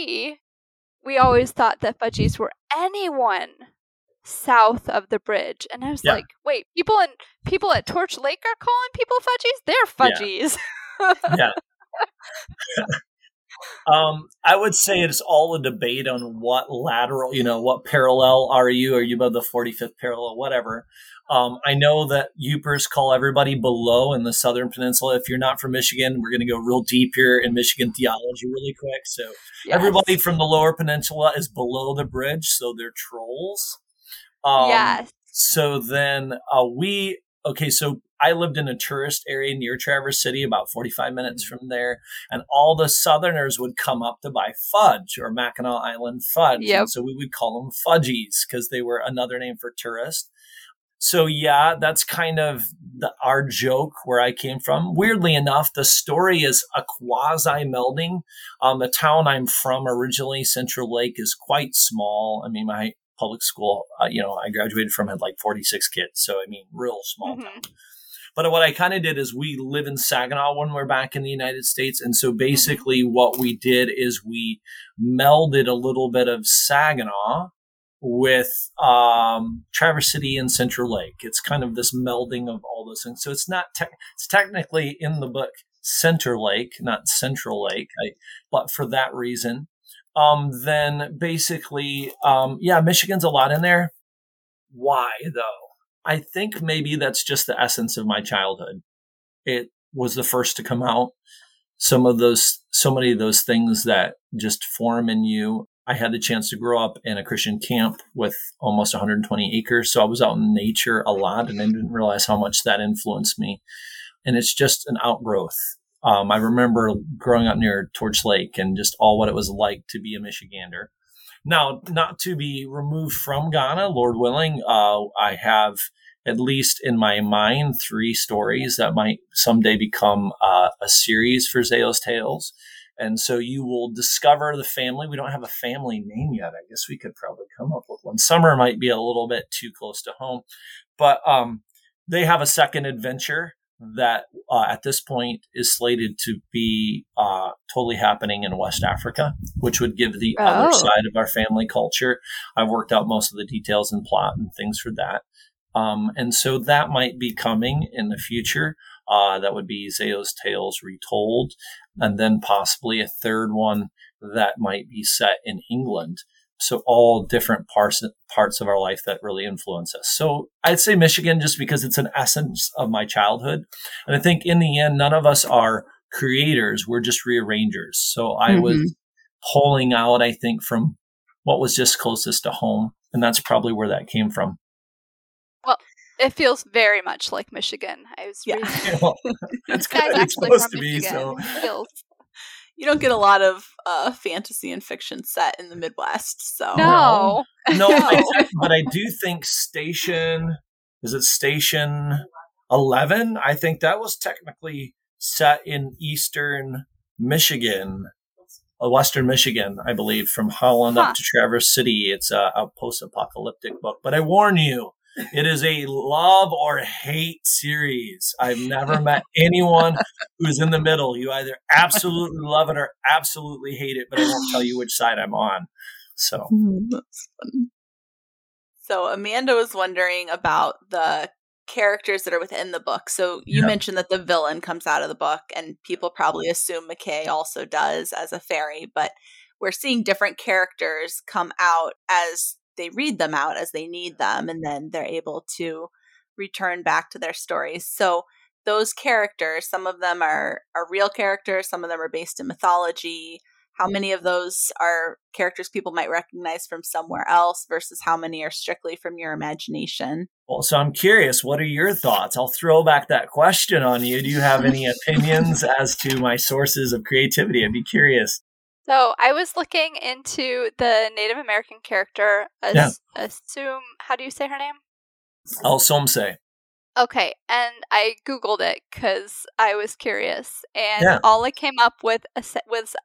we always thought that fudgies were anyone south of the bridge. And I was like, wait, people at Torch Lake are calling people fudgies? They're fudgies. I would say it's all a debate on what lateral, what parallel are you? Are you above the 45th parallel, whatever. I know that Upers call everybody below in the Southern Peninsula. If you're not from Michigan, we're going to go real deep here in Michigan theology really quick. So everybody from the Lower Peninsula is below the bridge, so they're trolls. So then so I lived in a tourist area near Traverse City, about 45 minutes from there. And all the Southerners would come up to buy fudge, or Mackinac Island fudge. Yep. And so we would call them fudgies because they were another name for tourist. So yeah, that's kind of our joke where I came from. Weirdly enough, the story is a quasi melding. The town I'm from originally, Central Lake, is quite small. I mean, my public school, I graduated from had like 46 kids. So I mean, real small town. But what I kind of did is we live in Saginaw when we're back in the United States. And so basically what we did is we melded a little bit of Saginaw with Traverse City and Central Lake. It's kind of this melding of all those things. So it's not it's technically in the book Center Lake, not Central Lake, but for that reason. Then basically, Michigan's a lot in there. Why though? I think maybe that's just the essence of my childhood. It was the first to come out. so many of those things that just form in you. I had the chance to grow up in a Christian camp with almost 120 acres. So I was out in nature a lot, and I didn't realize how much that influenced me. And it's just an outgrowth. I remember growing up near Torch Lake and just all what it was like to be a Michigander. Now, not to be removed from Ghana, Lord willing, I have, at least in my mind, 3 stories that might someday become a series for Zao's Tales. And so you will discover the family. We don't have a family name yet. I guess we could probably come up with one. Summer might be a little bit too close to home. But they have a second adventure that at this point is slated to be totally happening in West Africa, which would give the other side of our family culture. I've worked out most of the details and plot and things for that. And so that might be coming in the future. That would be Zao's Tales Retold, and then possibly a third one that might be set in England. So all different parts of our life that really influence us. So I'd say Michigan just because it's an essence of my childhood. And I think in the end, none of us are creators. We're just rearrangers. So I was pulling out, I think, from what was just closest to home. And that's probably where that came from. Well, it feels very much like Michigan. I was well, it's kind of supposed to be, so. You don't get a lot of fantasy and fiction set in the Midwest, so. No. But I do think Station 11? I think that was technically set in eastern Michigan, western Michigan, I believe, from Holland up to Traverse City. It's a post-apocalyptic book. But I warn you, it is a love or hate series. I've never met anyone who's in the middle. You either absolutely love it or absolutely hate it, but I won't tell you which side I'm on. So, that's funny. So Amanda was wondering about the characters that are within the book. So you mentioned that the villain comes out of the book, and people probably assume McKay also does as a fairy, but we're seeing different characters come out as they read them out as they need them, and then they're able to return back to their stories. So those characters, some of them are real characters, some of them are based in mythology. How many of those are characters people might recognize from somewhere else versus how many are strictly from your imagination? Well, so I'm curious, what are your thoughts? I'll throw back that question on you. Do you have any opinions as to my sources of creativity? I'd be curious. So I was looking into the Native American character, Assume, how do you say her name? Assume. Okay, and I Googled it because I was curious, and all I came up with was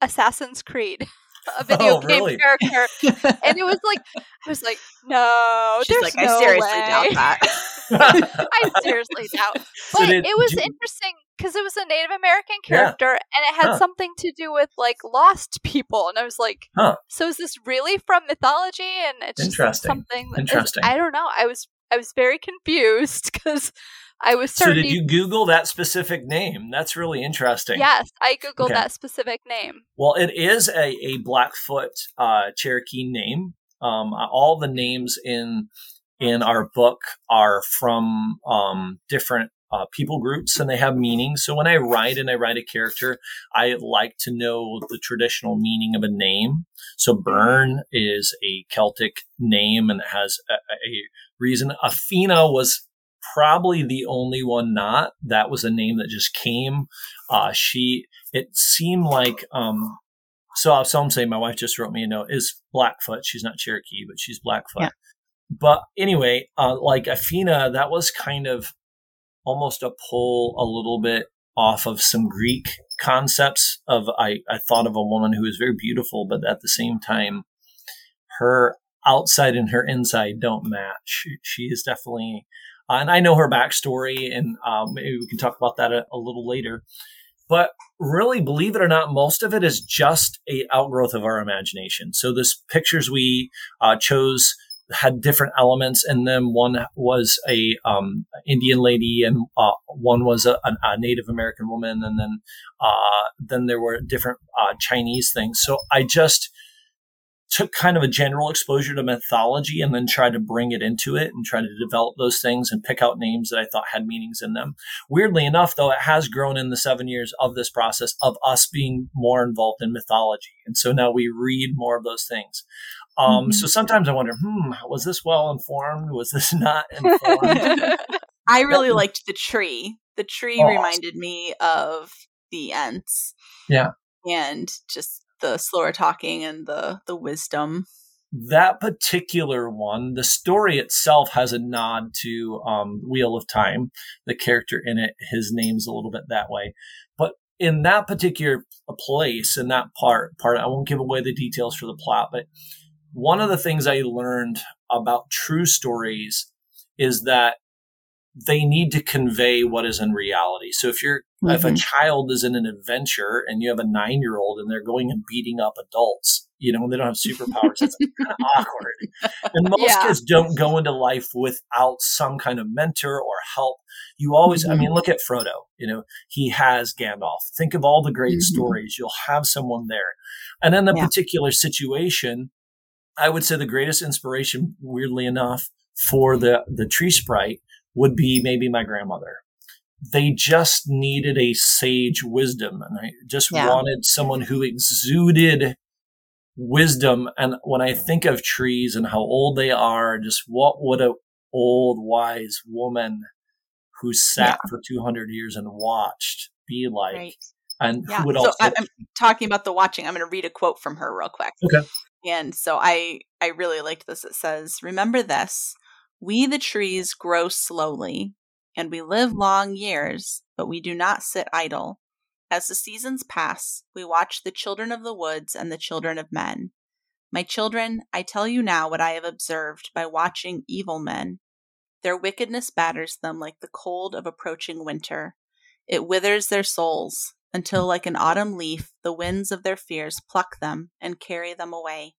Assassin's Creed, a video game character. And it was like, I was like, no, she's there's like, no I seriously doubt that. I seriously doubt. But it was interesting. Because it was a Native American character, and it had something to do with, like, lost people. And I was like, so is this really from mythology? And it's just something that is, I don't know. I was very confused because I was certain. So did you Google that specific name? That's really interesting. Yes, I Googled that specific name. Well, it is a Blackfoot Cherokee name. All the names in our book are from different people groups, and they have meaning. So when I write a character, I like to know the traditional meaning of a name. So Byrne is a Celtic name, and it has a reason. Athena was probably the only one not. That was a name that just came. It seemed like, so some say, my wife just wrote me a note, is Blackfoot. She's not Cherokee, but she's Blackfoot. Yeah. But anyway, like Athena, that was kind of almost a pull a little bit off of some Greek concepts of, I thought of a woman who is very beautiful, but at the same time, her outside and her inside don't match. She is definitely, and I know her backstory, and maybe we can talk about that a little later. But really, believe it or not, most of it is just a outgrowth of our imagination. So this pictures we chose had different elements in them. One was a Indian lady, and one was a Native American woman, and then there were different Chinese things. So I just took kind of a general exposure to mythology and then tried to bring it into it and try to develop those things and pick out names that I thought had meanings in them. Weirdly enough, though, it has grown in the 7 years of this process of us being more involved in mythology. And so now we read more of those things. So sometimes I wonder, was this well-informed? Was this not informed? I really liked the tree. The tree reminded me of the Ents. Yeah. And just the slower talking and the wisdom. That particular one, the story itself has a nod to Wheel of Time. The character in it, his name's a little bit that way. But in that particular place, in that part, I won't give away the details for the plot, but one of the things I learned about true stories is that they need to convey what is in reality. So if a child is in an adventure and you have a 9-year-old and they're going and beating up adults, they don't have superpowers. It's kind of awkward. And most kids don't go into life without some kind of mentor or help. You always, look at Frodo, he has Gandalf. Think of all the great stories. You'll have someone there. And in the particular situation, I would say the greatest inspiration, weirdly enough, for the tree sprite would be maybe my grandmother. They just needed a sage wisdom. And I just wanted someone who exuded wisdom. And when I think of trees and how old they are, just what would an old wise woman who sat for 200 years and watched be like? Right. And who would also... I'm talking about the watching. I'm going to read a quote from her real quick. Okay. And so I really liked this. It says, "Remember this. We, the trees, grow slowly, and we live long years, but we do not sit idle. As the seasons pass, we watch the children of the woods and the children of men. My children, I tell you now what I have observed by watching evil men. Their wickedness batters them like the cold of approaching winter. It withers their souls until, like an autumn leaf, the winds of their fears pluck them and carry them away.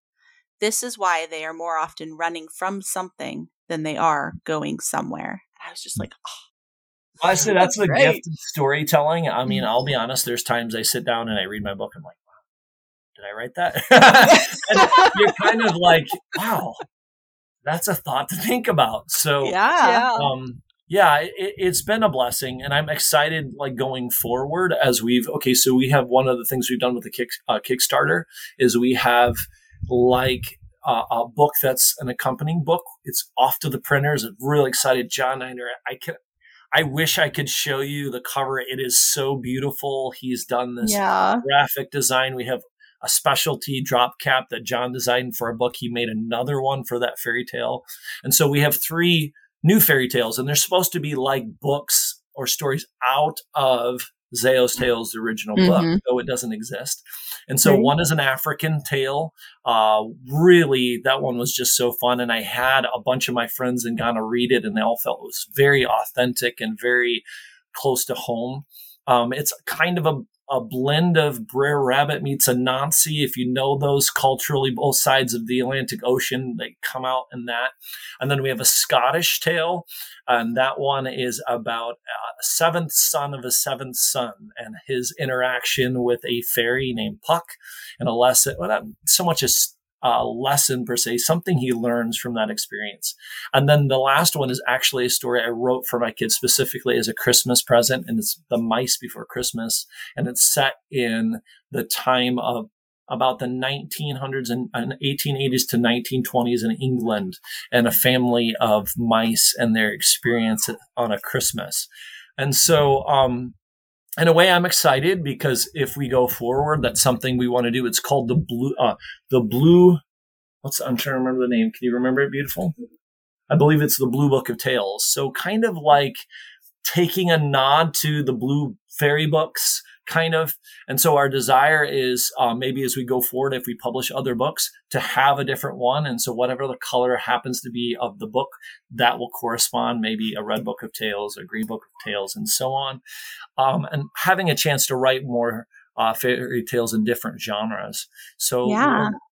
This is why they are more often running from something than they are going somewhere." And I was just like, oh. Honestly, that's the gift of storytelling. I mean, I'll be honest, there's times I sit down and I read my book, I'm like, wow, did I write that? You're kind of like, wow, that's a thought to think about. So it's been a blessing, and I'm excited, like, going forward as so we have one of the things we've done with the Kickstarter is we have a book that's an accompanying book. It's off to the printers. I'm really excited. John Niner, I wish I could show you the cover. It is so beautiful. He's done this graphic design. We have a specialty drop cap that John designed for a book. He made another one for that fairy tale. And so we have 3 new fairy tales, and they're supposed to be like books or stories out of Zao's Tales, the original book, though it doesn't exist. And so one is an African tale. Really, that one was just so fun. And I had a bunch of my friends in Ghana read it, and they all felt it was very authentic and very close to home. It's kind of a blend of Brer Rabbit meets Anansi. If you know those culturally, both sides of the Atlantic Ocean, they come out in that. And then we have a Scottish tale. And that one is about a 7th son of a 7th son and his interaction with a fairy named Puck and a lesson, well, not so much a lesson per se, something he learns from that experience. And then the last one is actually a story I wrote for my kids specifically as a Christmas present, and it's The Mice Before Christmas, and it's set in the time of about the 1900s and 1880s to 1920s in England, and a family of mice and their experience on a Christmas. And so, in a way, I'm excited because if we go forward, that's something we want to do. It's called the blue. I'm trying to remember the name. Can you remember it, beautiful? I believe it's the Blue Book of Tales. So kind of like taking a nod to the blue fairy books, kind of. And so our desire is maybe as we go forward, if we publish other books, to have a different one. And so whatever the color happens to be of the book, that will correspond, maybe a red book of tales, a green book of tales, and so on. And having a chance to write more fairy tales in different genres. So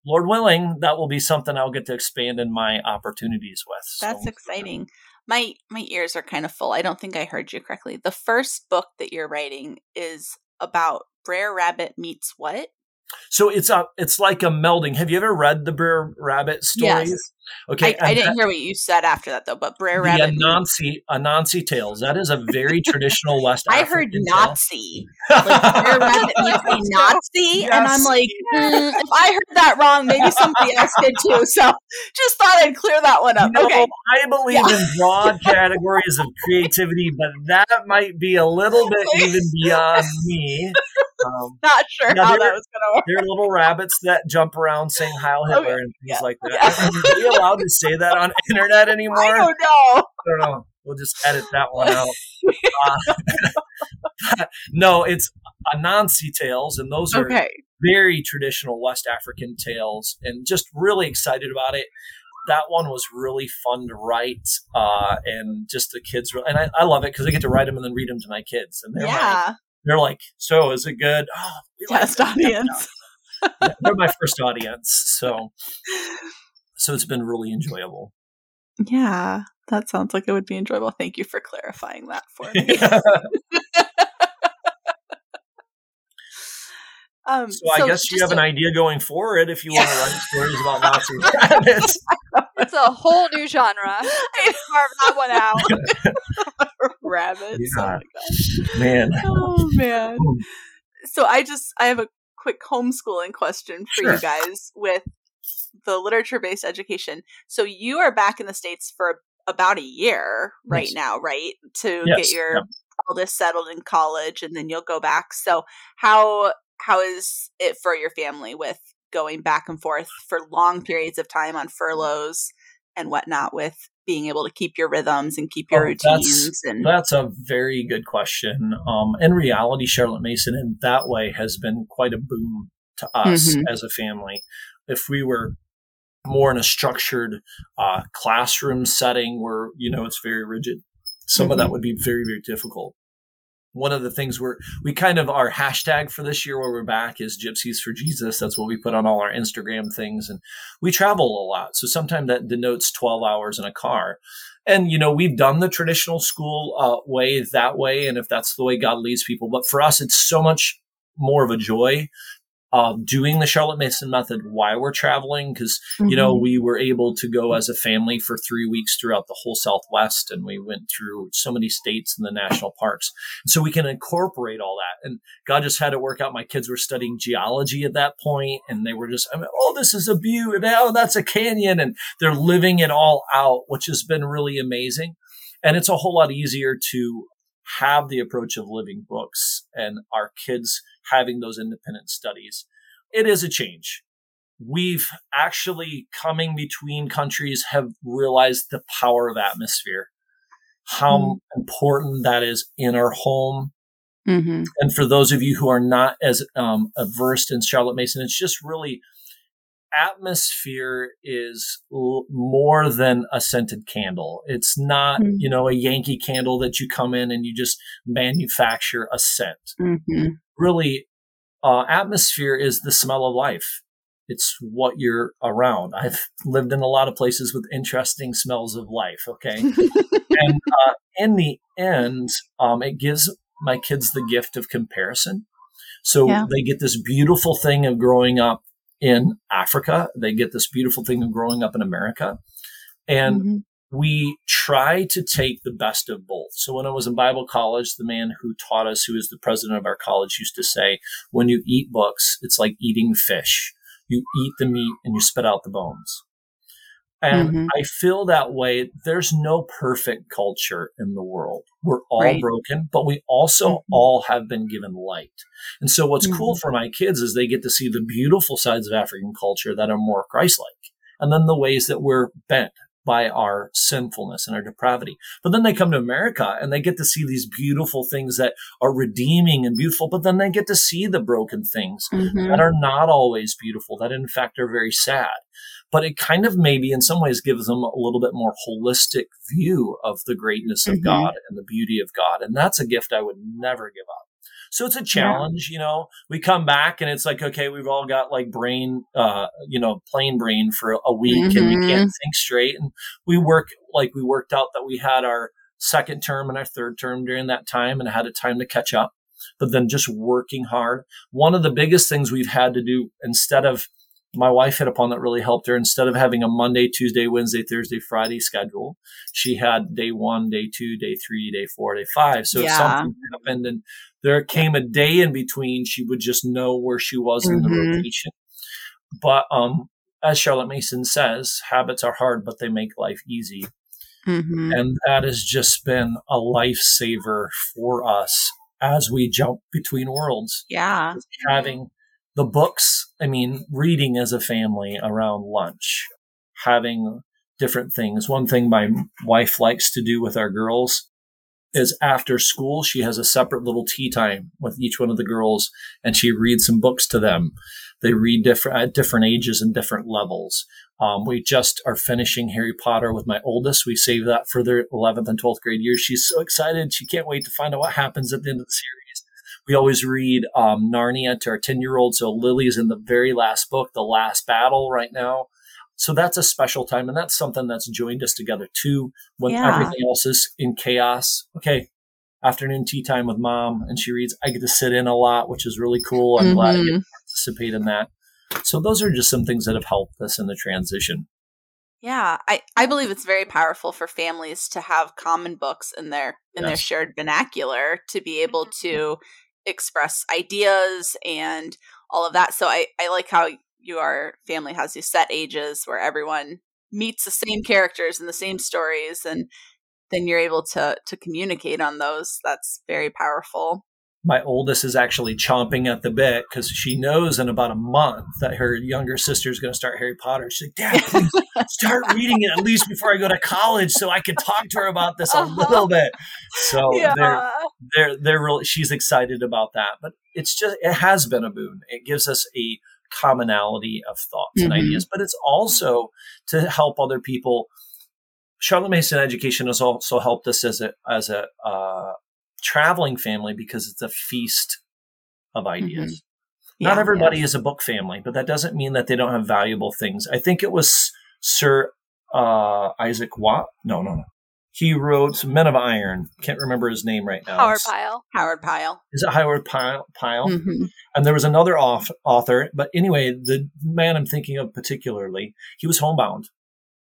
Lord willing, that will be something I'll get to expand in my opportunities with. That's exciting. My ears are kind of full. I don't think I heard you correctly. The first book that you're writing is about Brer Rabbit meets what? So it's like a melding. Have you ever read the Brer Rabbit stories? Yes. Okay, I didn't hear what you said after that though. But Brer Rabbit, Anansi tales. That is a very traditional West. I heard Nazi. Like, Brer Rabbit means Nazi, yes. And I'm like, if I heard that wrong, maybe somebody else did too. So just thought I'd clear that one up. No, okay, I believe in broad categories of creativity, but that might be a little bit even beyond me. Not sure how that was going to work. There are little rabbits that jump around saying Heil Hitler and things like that. Yeah. Are we allowed to say that on internet anymore? I don't know. We'll just edit that one out. No, it's Anansi tales, and those are very traditional West African tales, and just really excited about it. That one was really fun to write, and just the kids. And I love it because I get to write them and then read them to my kids. And they're they're like, so is it good? Oh, test audience. Yeah, they're my first audience. So it's been really enjoyable. Yeah, that sounds like it would be enjoyable. Thank you for clarifying that for me. So I guess you have an idea going forward if you want to write stories about Nazi rabbits. It's a whole new genre. I carved that one out. Rabbits. Yeah. Oh, man. Oh, man. So I have a quick homeschooling question for you guys with the literature-based education. So you are back in the States for about a year right now, right? To get your oldest settled in college, and then you'll go back. So how is it for your family with going back and forth for long periods of time on furloughs and whatnot, with being able to keep your rhythms and keep your routines? That's a very good question. In reality, Charlotte Mason in that way has been quite a boom to us as a family. If we were more in a structured classroom setting where, it's very rigid, some of that would be very, very difficult. One of the things we kind of, our hashtag for this year where we're back is Gypsies for Jesus. That's what we put on all our Instagram things. And we travel a lot. So sometimes that denotes 12 hours in a car. And, we've done the traditional school way that way. And if that's the way God leads people. But for us, it's so much more of a joy of doing the Charlotte Mason method while we're traveling. Because, we were able to go as a family for 3 weeks throughout the whole Southwest. And we went through so many states and the national parks. And so we can incorporate all that. And God just had it work out. My kids were studying geology at that point, and they were just, this is a view. And that's a canyon. And they're living it all out, which has been really amazing. And it's a whole lot easier to have the approach of living books and our kids having those independent studies. It is a change. We've actually, coming between countries, have realized the power of atmosphere, how important that is in our home. Mm-hmm. And for those of you who are not as versed in Charlotte Mason, it's just really, atmosphere is more than a scented candle. It's not, a Yankee candle that you come in and you just manufacture a scent. Mm-hmm. Really, atmosphere is the smell of life. It's what you're around. I've lived in a lot of places with interesting smells of life. Okay. And in the end, it gives my kids the gift of comparison. So they get this beautiful thing of growing up in Africa. They get this beautiful thing of growing up in America. And we try to take the best of both. So when I was in Bible college, the man who taught us, who is the president of our college, used to say, when you eat books, it's like eating fish. You eat the meat and you spit out the bones. And I feel that way. There's no perfect culture in the world. We're all broken, but we also all have been given light. And so what's cool for my kids is they get to see the beautiful sides of African culture that are more Christ-like, and then the ways that we're bent by our sinfulness and our depravity. But then they come to America and they get to see these beautiful things that are redeeming and beautiful, but then they get to see the broken things that are not always beautiful, that in fact are very sad. But it kind of maybe in some ways gives them a little bit more holistic view of the greatness of God and the beauty of God. And that's a gift I would never give up. So it's a challenge, we come back and it's like, okay, we've all got like brain, plain brain for a week and we can't think straight. And we worked out that we had our second term and our third term during that time and had a time to catch up. but then just working hard. One of the biggest things we've had to do, instead of, my wife hit upon that really helped her, instead of having a Monday, Tuesday, Wednesday, Thursday, Friday schedule, she had day one, day two, day three, day four, day five. So if something happened and there came a day in between, she would just know where she was in the rotation. But as Charlotte Mason says, habits are hard, but they make life easy. Mm-hmm. And that has just been a lifesaver for us as we jump between worlds. Yeah. Just having the books, I mean, reading as a family around lunch, having different things. One thing my wife likes to do with our girls is after school, she has a separate little tea time with each one of the girls, and she reads some books to them. They read at different ages and different levels. We just are finishing Harry Potter with my oldest. We saved that for their 11th and 12th grade years. She's so excited. She can't wait to find out what happens at the end of the series. We always read Narnia to our 10-year-old. So Lily's in the very last book, The Last Battle, right now. So that's a special time. And that's something that's joined us together, too, when everything else is in chaos. Okay, afternoon tea time with mom. And she reads. I get to sit in a lot, which is really cool. I'm glad I get to participate in that. So those are just some things that have helped us in the transition. Yeah, I believe it's very powerful for families to have common books in their shared vernacular to be able to express ideas and all of that. So I like how your family has these set ages where everyone meets the same characters and the same stories, and then you're able to communicate on those. That's very powerful. My oldest is actually chomping at the bit because she knows in about a month that her younger sister is going to start Harry Potter. She's like, Dad, please start reading it at least before I go to college so I can talk to her about this a little bit. So they're really, she's excited about that. But it's just, it has been a boon. It gives us a commonality of thoughts and ideas, but it's also to help other people. Charlotte Mason Education has also helped us as a traveling family because it's a feast of ideas. Not everybody is a book family, but that doesn't mean that they don't have valuable things. I think it was Sir Isaac Watt. No. He wrote Men of Iron. Can't remember his name right now. Howard Pyle. Is it Howard Pyle? And there was another author. But anyway, the man I'm thinking of particularly, he was homebound.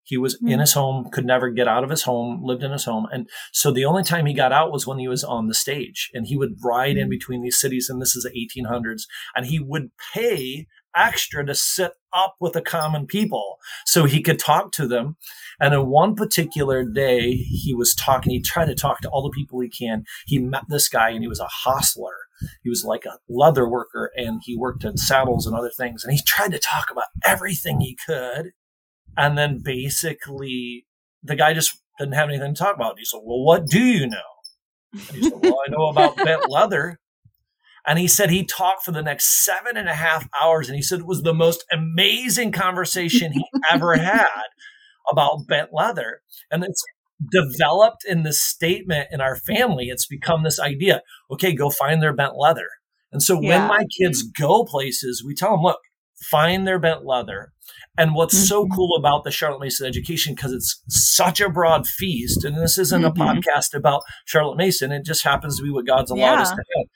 He was in his home, could never get out of his home, lived in his home. And so the only time he got out was when he was on the stage. And he would ride in between these cities, and this is the 1800s. And he would pay extra to sit up with the common people so he could talk to them. And on one particular day, he was talking. He tried to talk to all the people he can. He met this guy, and he was a hostler. He was like a leather worker, and he worked in saddles and other things. And he tried to talk about everything he could. And then basically the guy just didn't have anything to talk about. And he said, well, what do you know? And he said, well, I know about bent leather. And he said he talked for the next 7.5 hours. And he said it was the most amazing conversation he ever had about bent leather. And it's developed in this statement in our family. It's become this idea, okay, go find their bent leather. And so when my kids go places, we tell them, look, find their bent leather. And what's so cool about the Charlotte Mason Education, because it's such a broad feast, and this isn't a podcast about Charlotte Mason, it just happens to be what God's allowed us to have,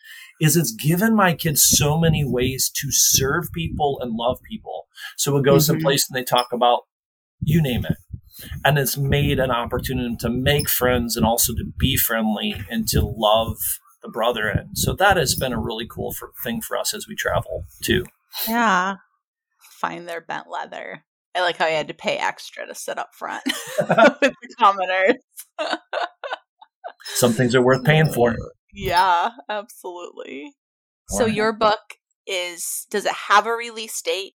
is it's given my kids so many ways to serve people and love people. So it goes someplace and they talk about, you name it. And it's made an opportunity to make friends and also to be friendly and to love the brethren. So that has been a really cool thing for us as we travel too. Yeah. Find their bent leather. I like how you had to pay extra to sit up front with the commoners. Some things are worth paying for. Yeah, absolutely. Wow. So your book does it have a release date?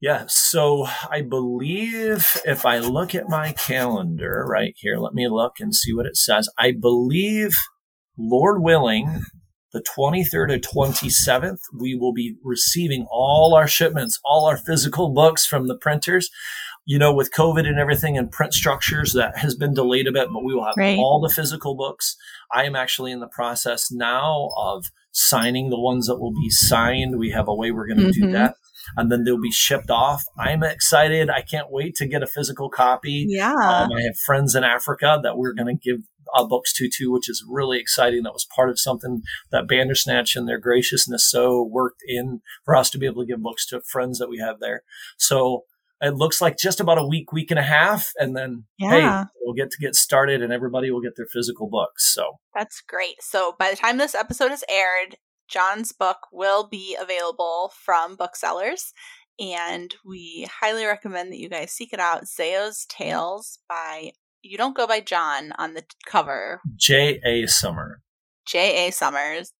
Yeah. So I believe if I look at my calendar right here, let me look and see what it says. I believe, Lord willing, the 23rd or 27th, we will be receiving all our shipments, all our physical books from the printers. You know, with COVID and everything and print structures, that has been delayed a bit, but we will have all the physical books. I am actually in the process now of signing the ones that will be signed. We have a way we're going to do that. And then they'll be shipped off. I'm excited. I can't wait to get a physical copy. Yeah. I have friends in Africa that we're going to give Books 2-2, which is really exciting. That was part of something that Bandersnatch and their graciousness so worked in for us to be able to give books to friends that we have there. So it looks like just about a week and a half, and then, yeah. Hey, we'll get to get started and everybody will get their physical books. So that's great. So by the time this episode is aired, John's book will be available from booksellers, and we highly recommend that you guys seek it out. Zao's Tales by, you don't go by John on the cover. J.A. Summers.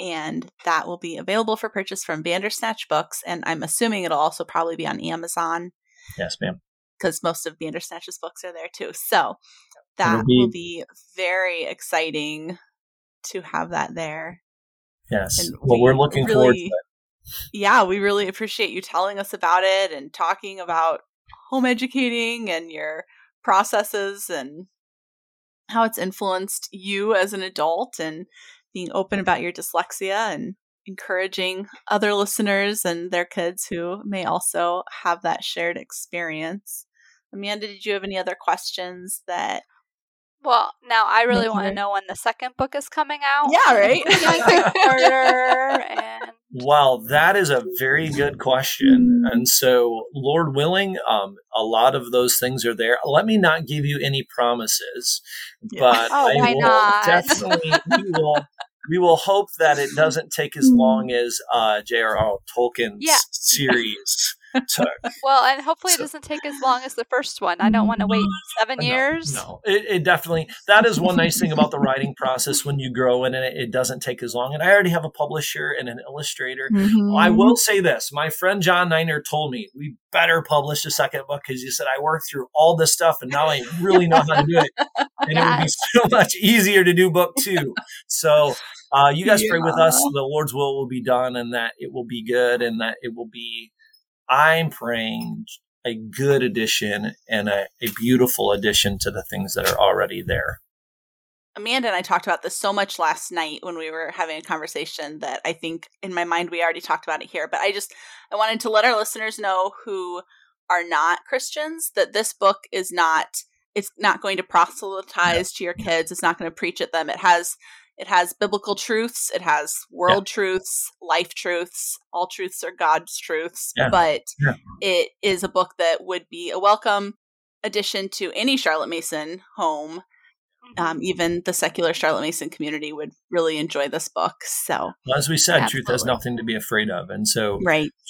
And that will be available for purchase from Bandersnatch Books. And I'm assuming it'll also probably be on Amazon. Yes, ma'am. Because most of Bandersnatch's books are there too. So that will be very exciting to have that there. Yes. And well, we're looking forward to it. Yeah, we really appreciate you telling us about it and talking about home educating and your processes and how it's influenced you as an adult, and being open about your dyslexia and encouraging other listeners and their kids who may also have that shared experience. Amanda, did you have any other questions that... Well, now I really want to know when the second book is coming out. Yeah, right? Wow, that is a very good question. And so, Lord willing, a lot of those things are there. Let me not give you any promises, but we will hope that it doesn't take as long as J.R.R. Tolkien's series took. Well, and hopefully it doesn't take as long as the first one. I don't want to wait 7 years. No, it definitely, that is one nice thing about the writing process when you grow in it. It doesn't take as long. And I already have a publisher and an illustrator. Mm-hmm. I will say this. My friend John Niner told me we better publish a second book because he said, I worked through all this stuff and now I really know how to do it. And it would be so much easier to do book two. So you guys pray with us. The Lord's will be done, and that it will be good, and that it will be, I'm praying, a good addition and a beautiful addition to the things that are already there. Amanda and I talked about this so much last night when we were having a conversation that I think in my mind we already talked about it here, but I wanted to let our listeners know who are not Christians that this book is not, it's not going to proselytize to your kids. It's not going to preach at them. It has biblical truths, it has world truths, life truths, all truths are God's truths, but it is a book that would be a welcome addition to any Charlotte Mason home. Even the secular Charlotte Mason community would really enjoy this book. So, well, as we said, truth has nothing to be afraid of. And so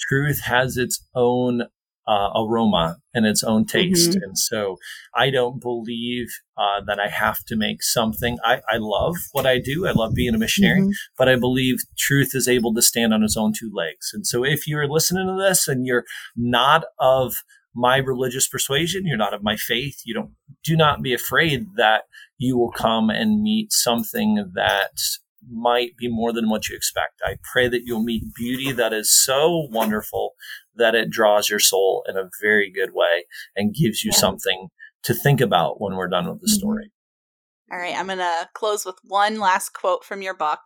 truth has its own aroma and its own taste. Mm-hmm. And so I don't believe that I have to make something. I love what I do. I love being a missionary, but I believe truth is able to stand on its own two legs. And so if you're listening to this and you're not of my religious persuasion, you're not of my faith, do not be afraid that you will come and meet something that might be more than what you expect. I pray that you'll meet beauty that is so wonderful that it draws your soul in a very good way and gives you something to think about when we're done with the story. All right. I'm going to close with one last quote from your book,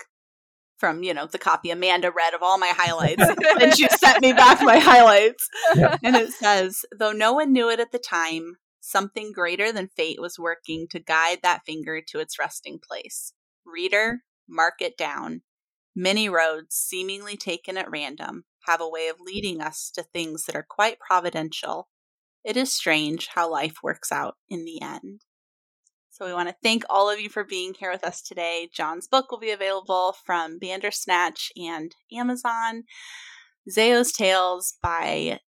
from, the copy Amanda read of all my highlights. And she sent me back my highlights. Yeah. And it says, though no one knew it at the time, something greater than fate was working to guide that finger to its resting place. Reader, mark it down. Many roads, seemingly taken at random, have a way of leading us to things that are quite providential. It is strange how life works out in the end. So we want to thank all of you for being here with us today. John's book will be available from Bandersnatch and Amazon. Zao's Tales by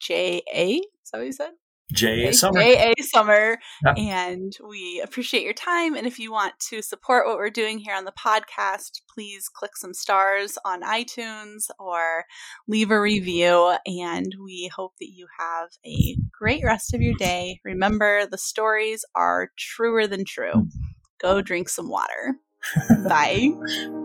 J.A. Is that what you said? J.A. Sommer. J.A. Sommer. Yeah. And we appreciate your time. And if you want to support what we're doing here on the podcast, please click some stars on iTunes or leave a review. And we hope that you have a great rest of your day. Remember, the stories are truer than true. Go drink some water. Bye.